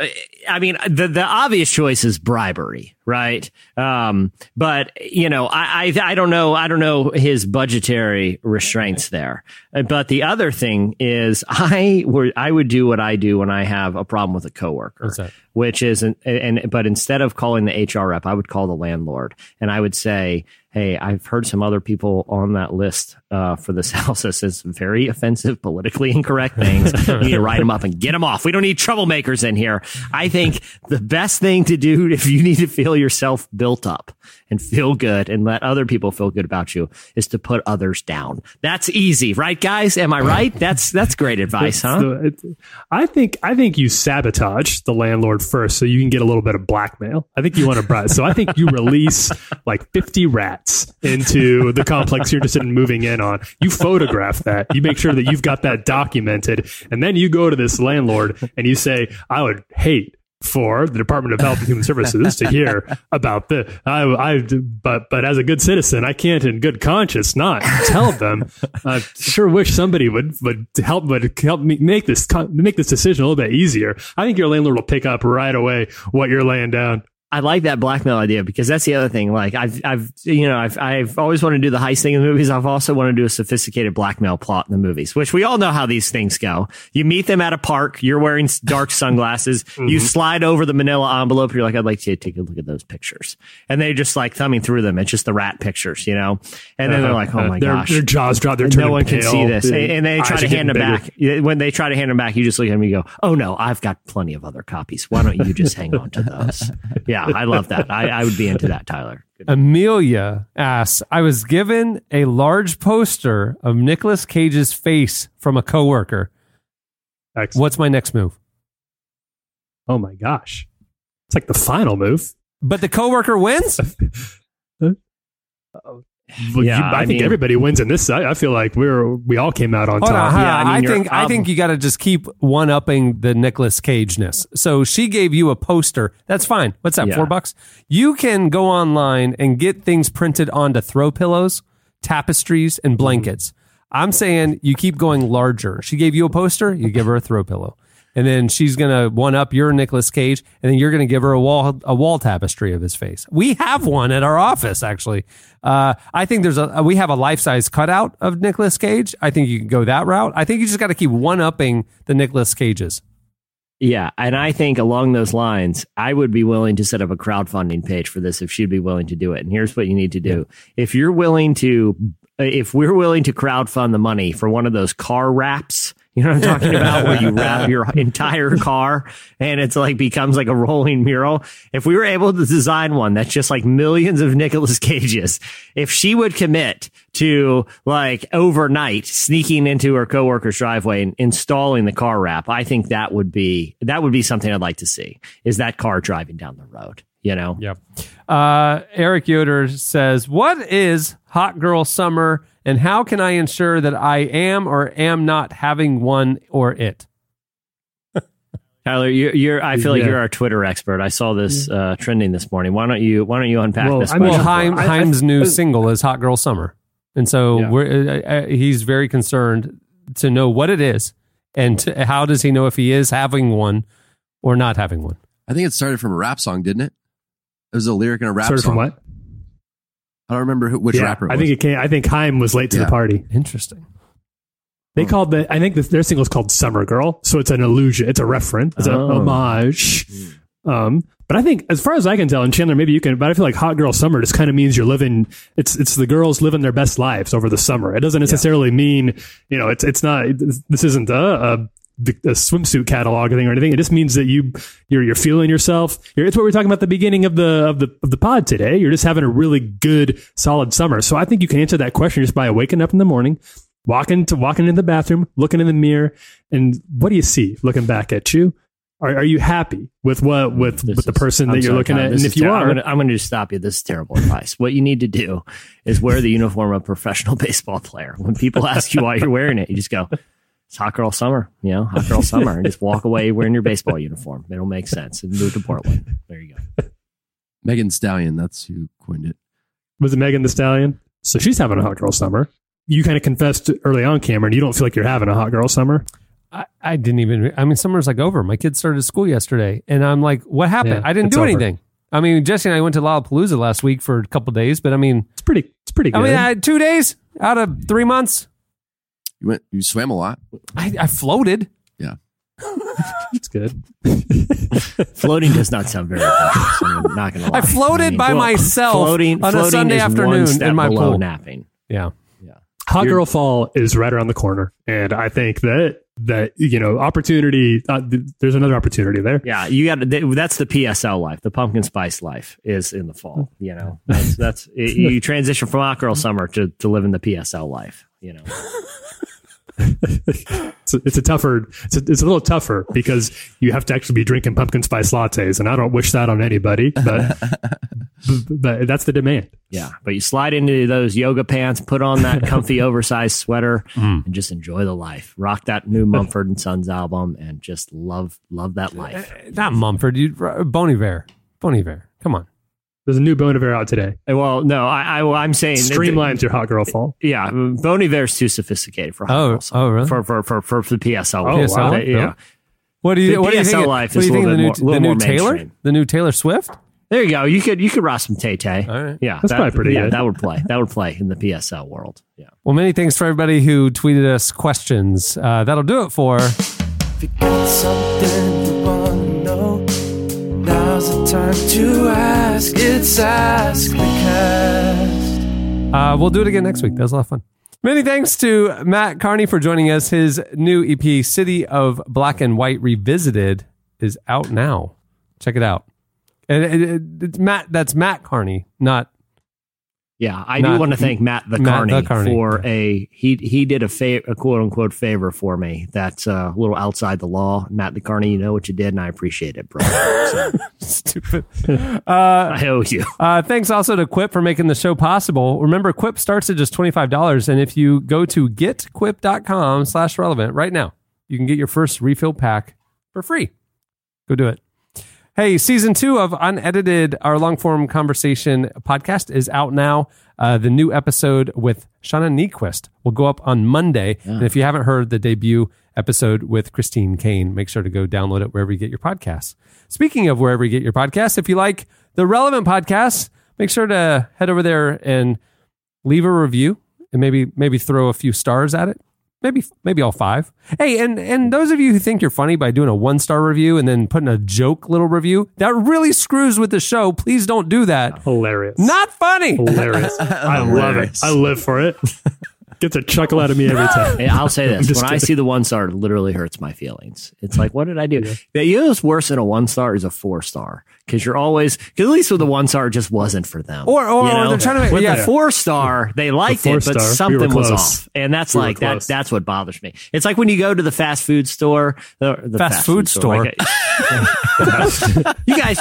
I mean, the, the obvious choice is bribery, right? Um, but, you know, I, I I don't know. I don't know his budgetary restraints there. But the other thing is I would I would do what I do when I have a problem with a coworker, which is an, and but instead of calling the H R rep, I would call the landlord and I would say, hey, I've heard some other people on that list uh, for this house that says very offensive, politically incorrect things. You need to write them up and get them off. We don't need troublemakers in here. I think the best thing to do if you need to feel yourself built up and feel good and let other people feel good about you is to put others down. That's easy, right, guys? Am I right? That's that's great advice, huh? The, I think I think you sabotage the landlord first so you can get a little bit of blackmail. I think you want to bribe. So I think you release like fifty rats into the complex you're interested in moving in on. You photograph that. You make sure that you've got that documented. And then you go to this landlord and you say, I would hate for the Department of Health and Human Services to hear about this. I, I, but, but as a good citizen, I can't in good conscience not tell them. I sure wish somebody would, would help, would help me make this, make this decision a little bit easier. I think your landlord will pick up right away what you're laying down. I like that blackmail idea because that's the other thing. Like I've, I've, you know, I've, I've always wanted to do the heist thing in the movies. I've also wanted to do a sophisticated blackmail plot in the movies, which we all know how these things go. You meet them at a park. You're wearing dark sunglasses. Mm-hmm. You slide over the manila envelope. You're like, I'd like you to take a look at those pictures. And they just like thumbing through them. It's just the rat pictures, you know? And then uh, they're like, oh my uh, gosh. Their, their jaws drop. They're turning pale. No one can see this. And, and they try to hand them back. When they try to hand them back, you just look at them and you go, oh no, I've got plenty of other copies. Why don't you just hang on to those? Yeah. I love that. I, I would be into that, Tyler. Good. Amelia asks, I was given a large poster of Nicolas Cage's face from a coworker. Excellent. What's my next move? Oh my gosh. It's like the final move. But the coworker wins? Uh-oh. Well, yeah, you, I, I think mean, everybody wins in this. I, I feel like we're we all came out on top. On, yeah, I, mean, I think um, I think you got to just keep one upping the Nicolas Cage-ness. So she gave you a poster. That's fine. What's that? Yeah. Four bucks. You can go online and get things printed onto throw pillows, tapestries, and blankets. I'm saying you keep going larger. She gave you a poster. You give her a throw pillow, and then she's gonna one up your Nicolas Cage, and then you're gonna give her a wall a wall tapestry of his face. We have one at our office, actually. Uh, I think there's a we have a life size cutout of Nicolas Cage. I think you can go that route. I think you just got to keep one upping the Nicolas Cages. Yeah, and I think along those lines, I would be willing to set up a crowdfunding page for this if she'd be willing to do it. And here's what you need to do: yeah. if you're willing to, if we're willing to crowdfund the money for one of those car wraps. You know what I'm talking about? Where you wrap your entire car and it's like becomes like a rolling mural. If we were able to design one that's just like millions of Nicolas Cages, if she would commit to like overnight sneaking into her coworker's driveway and installing the car wrap, I think that would be that would be something I'd like to see, is that car driving down the road. You know? Yep. Uh, Eric Yoder says, what is hot girl summer and how can I ensure that I am or am not having one or it? Tyler, you're, you're, I feel like yeah. you're our Twitter expert. I saw this uh, trending this morning. Why don't you, why don't you unpack well, this? I mean, well, Haim, Haim's I, I, new I, single is Hot Girl Summer. And so yeah. we're, uh, uh, he's very concerned to know what it is and to, how does he know if he is having one or not having one? I think it started from a rap song, didn't it? It was a lyric in a rap started song. Started from what? I don't remember who, which yeah, rapper it was. I think it came, I think Haim was late to yeah. the party. Interesting. They oh. called the, I think the, their single is called Summer Girl. So it's an allusion. It's a reference. It's oh. an homage. Mm. Um, but I think, as far as I can tell, and Chandler, maybe you can, but I feel like Hot Girl Summer just kind of means you're living, it's it's the girls living their best lives over the summer. It doesn't necessarily yeah. mean, you know, it's it's not, it's, this isn't a, a The, the swimsuit catalog thing or anything. It just means that you you're you're feeling yourself. You're, it's what we were talking about at the beginning of the of the of the pod today. You're just having a really good, solid summer. So I think you can answer that question just by waking up in the morning, walking to walking in the bathroom, looking in the mirror, and what do you see looking back at you? Are are you happy with what with, with the person is, that I'm you're sorry, looking Tom, at? And if you ter- are, I'm gonna, I'm gonna just stop you. This is terrible advice. What you need to do is wear the uniform of a professional baseball player. When people ask you why you're wearing it, you just go, it's hot girl summer, you know, hot girl summer, and just walk away wearing your baseball uniform. It'll make sense. And move to Portland. There you go. Megan Thee Stallion, that's who coined it. Was it Megan Thee Stallion? So she's having a hot girl summer. You kind of confessed early on, Cameron, you don't feel like you're having a hot girl summer. I, I didn't even, I mean, summer's like over. My kids started school yesterday and I'm like, what happened? Yeah, I didn't do over. anything. I mean, Jesse and I went to Lollapalooza last week for a couple of days, but I mean, it's pretty, it's pretty good. I mean, I had two days out of three months. You went. You swam a lot. I, I floated. Yeah, that's good. Floating does not sound very good, so I'm not gonna lie. I floated I mean, by well, myself floating, on floating a Sunday afternoon in my pool. Napping. Yeah, yeah. Hot You're, girl fall is right around the corner, and I think that that you know opportunity. Uh, th- there's another opportunity there. Yeah, you got th- that's the P S L life. The pumpkin spice life is in the fall. You know, that's that's it, you transition from hot girl summer to to living the P S L life. You know. it's, a, it's a tougher it's a, it's a little tougher because you have to actually be drinking pumpkin spice lattes, and I don't wish that on anybody, but b- but that's the demand. Yeah, but you slide into those yoga pants, put on that comfy oversized sweater mm. and just enjoy the life. Rock that new Mumford and Sons album and just love love that life. Uh, not Mumford, you Bon Iver. Bon Iver. Come on. There's a new Bon Iver out today. Well, no, I, I, I'm saying... Streamlines your hot girl fall. Yeah, Bon Iver's too sophisticated for hot oh, girl fall. Oh, really? For, for, for, for the P S L. Oh, P S L? Wow. Yeah. What do you, the what P S L do you think life is a little bit more mainstream. The new Taylor? The new Taylor Swift? There you go. You could you could rock some Tay-Tay. All right. Yeah, that's that, probably pretty yeah, good. That would play. That would play in the P S L world. Yeah. Well, many thanks for everybody who tweeted us questions. Uh, that'll do it for... If you got something you want to know, now's the time to ask. It's Ask the Cast. Uh, we'll do it again next week. That was a lot of fun. Many thanks to Mat Kearney for joining us. His new E P, City of Black and White Revisited, is out now. Check it out. And it, it, it's Matt. That's Mat Kearney, not. Yeah, I not, do want to thank Mat the Matt Kearney, the Kearney for a he he did a, fa- a quote unquote favor for me. That's a little outside the law. Mat the Kearney, you know what you did, and I appreciate it, bro. So. Stupid. Uh, I owe you. Uh, thanks also to Quip for making the show possible. Remember, Quip starts at just twenty-five dollars, and if you go to get quip dot com slash relevant right now, you can get your first refill pack for free. Go do it. Hey, season two of Unedited, our long-form conversation podcast, is out now. Uh, the new episode with Shauna Nequist will go up on Monday. Yeah. And if you haven't heard the debut episode with Christine Kane, make sure to go download it wherever you get your podcasts. Speaking of wherever you get your podcasts, if you like the Relevant Podcast, make sure to head over there and leave a review and maybe maybe throw a few stars at it. Maybe maybe all five. Hey, and, and those of you who think you're funny by doing a one-star review and then putting a joke little review, that really screws with the show. Please don't do that. Hilarious. Not funny. Hilarious. I love it. I live for it. gets a chuckle out of me every time. Hey, I'll say this. When kidding. I see the one star, it literally hurts my feelings. It's like, what did I do? Yeah. You know what's worse than a one star is a four star. Because you're always, because at least with the one star, it just wasn't for them. Or, or, you know? or they're trying to make, with yeah. the four star, they liked the it, but star, something we was off. And that's we like, that. that's what bothers me. It's like when you go to the fast food store. The, the fast, fast food store. store. Like, you guys...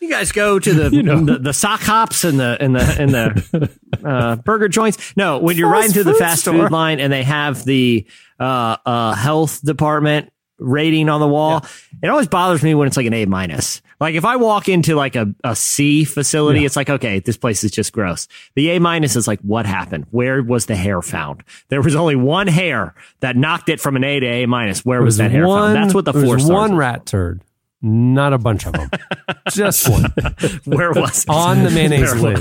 You guys go to the, you know. the the sock hops and the and the and the uh, burger joints. No, when you're fast riding through the fast store. food line and they have the uh, uh, health department rating on the wall, yeah. it always bothers me when it's like an A minus. Like if I walk into like a, a C facility, yeah. it's like, okay, this place is just gross. The A minus is like, what happened? Where was the hair found? There was only one hair that knocked it from an A to A minus. Where was, was that hair one, found? That's what the four stars. One rat turd. Not a bunch of them. Just one. Where was it? On the mayonnaise lid.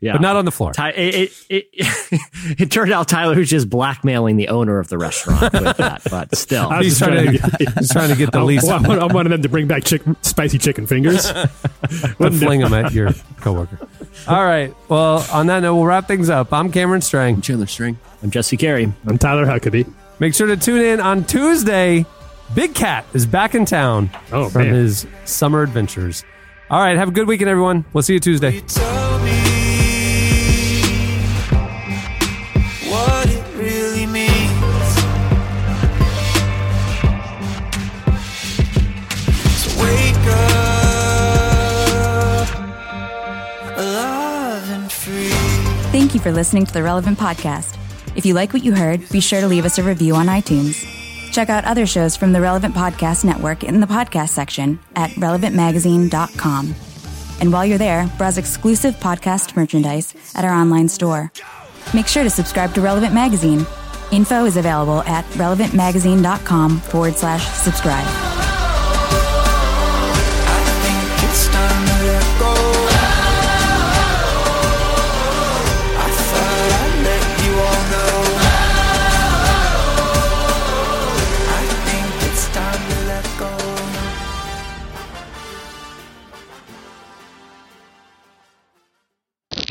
Yeah. But not on the floor. Ty- it, it, it, it turned out Tyler was just blackmailing the owner of the restaurant with that, but still. I was he's, trying trying to, get, he's trying to get the lease. I, I, I wanted them to bring back chick, spicy chicken fingers. But fling them at your coworker. All right. Well, on that note, we'll wrap things up. I'm Cameron Strang. I'm Chandler Strang. I'm Jesse Carey. I'm Tyler Huckabee. Make sure to tune in on Tuesday. Big Cat is back in town oh, from man. his summer adventures. All right, have a good weekend, everyone. We'll see you Tuesday. You told me what it really means. So wake up, alive and free. Thank you for listening to the Relevant Podcast. If you like what you heard, be sure to leave us a review on iTunes. Check out other shows from the Relevant Podcast Network in the podcast section at relevant magazine dot com. And while you're there, browse exclusive podcast merchandise at our online store. Make sure to subscribe to Relevant Magazine. Info is available at relevant magazine dot com forward slash subscribe. I think it's time to let go. I thought I'd let you all know.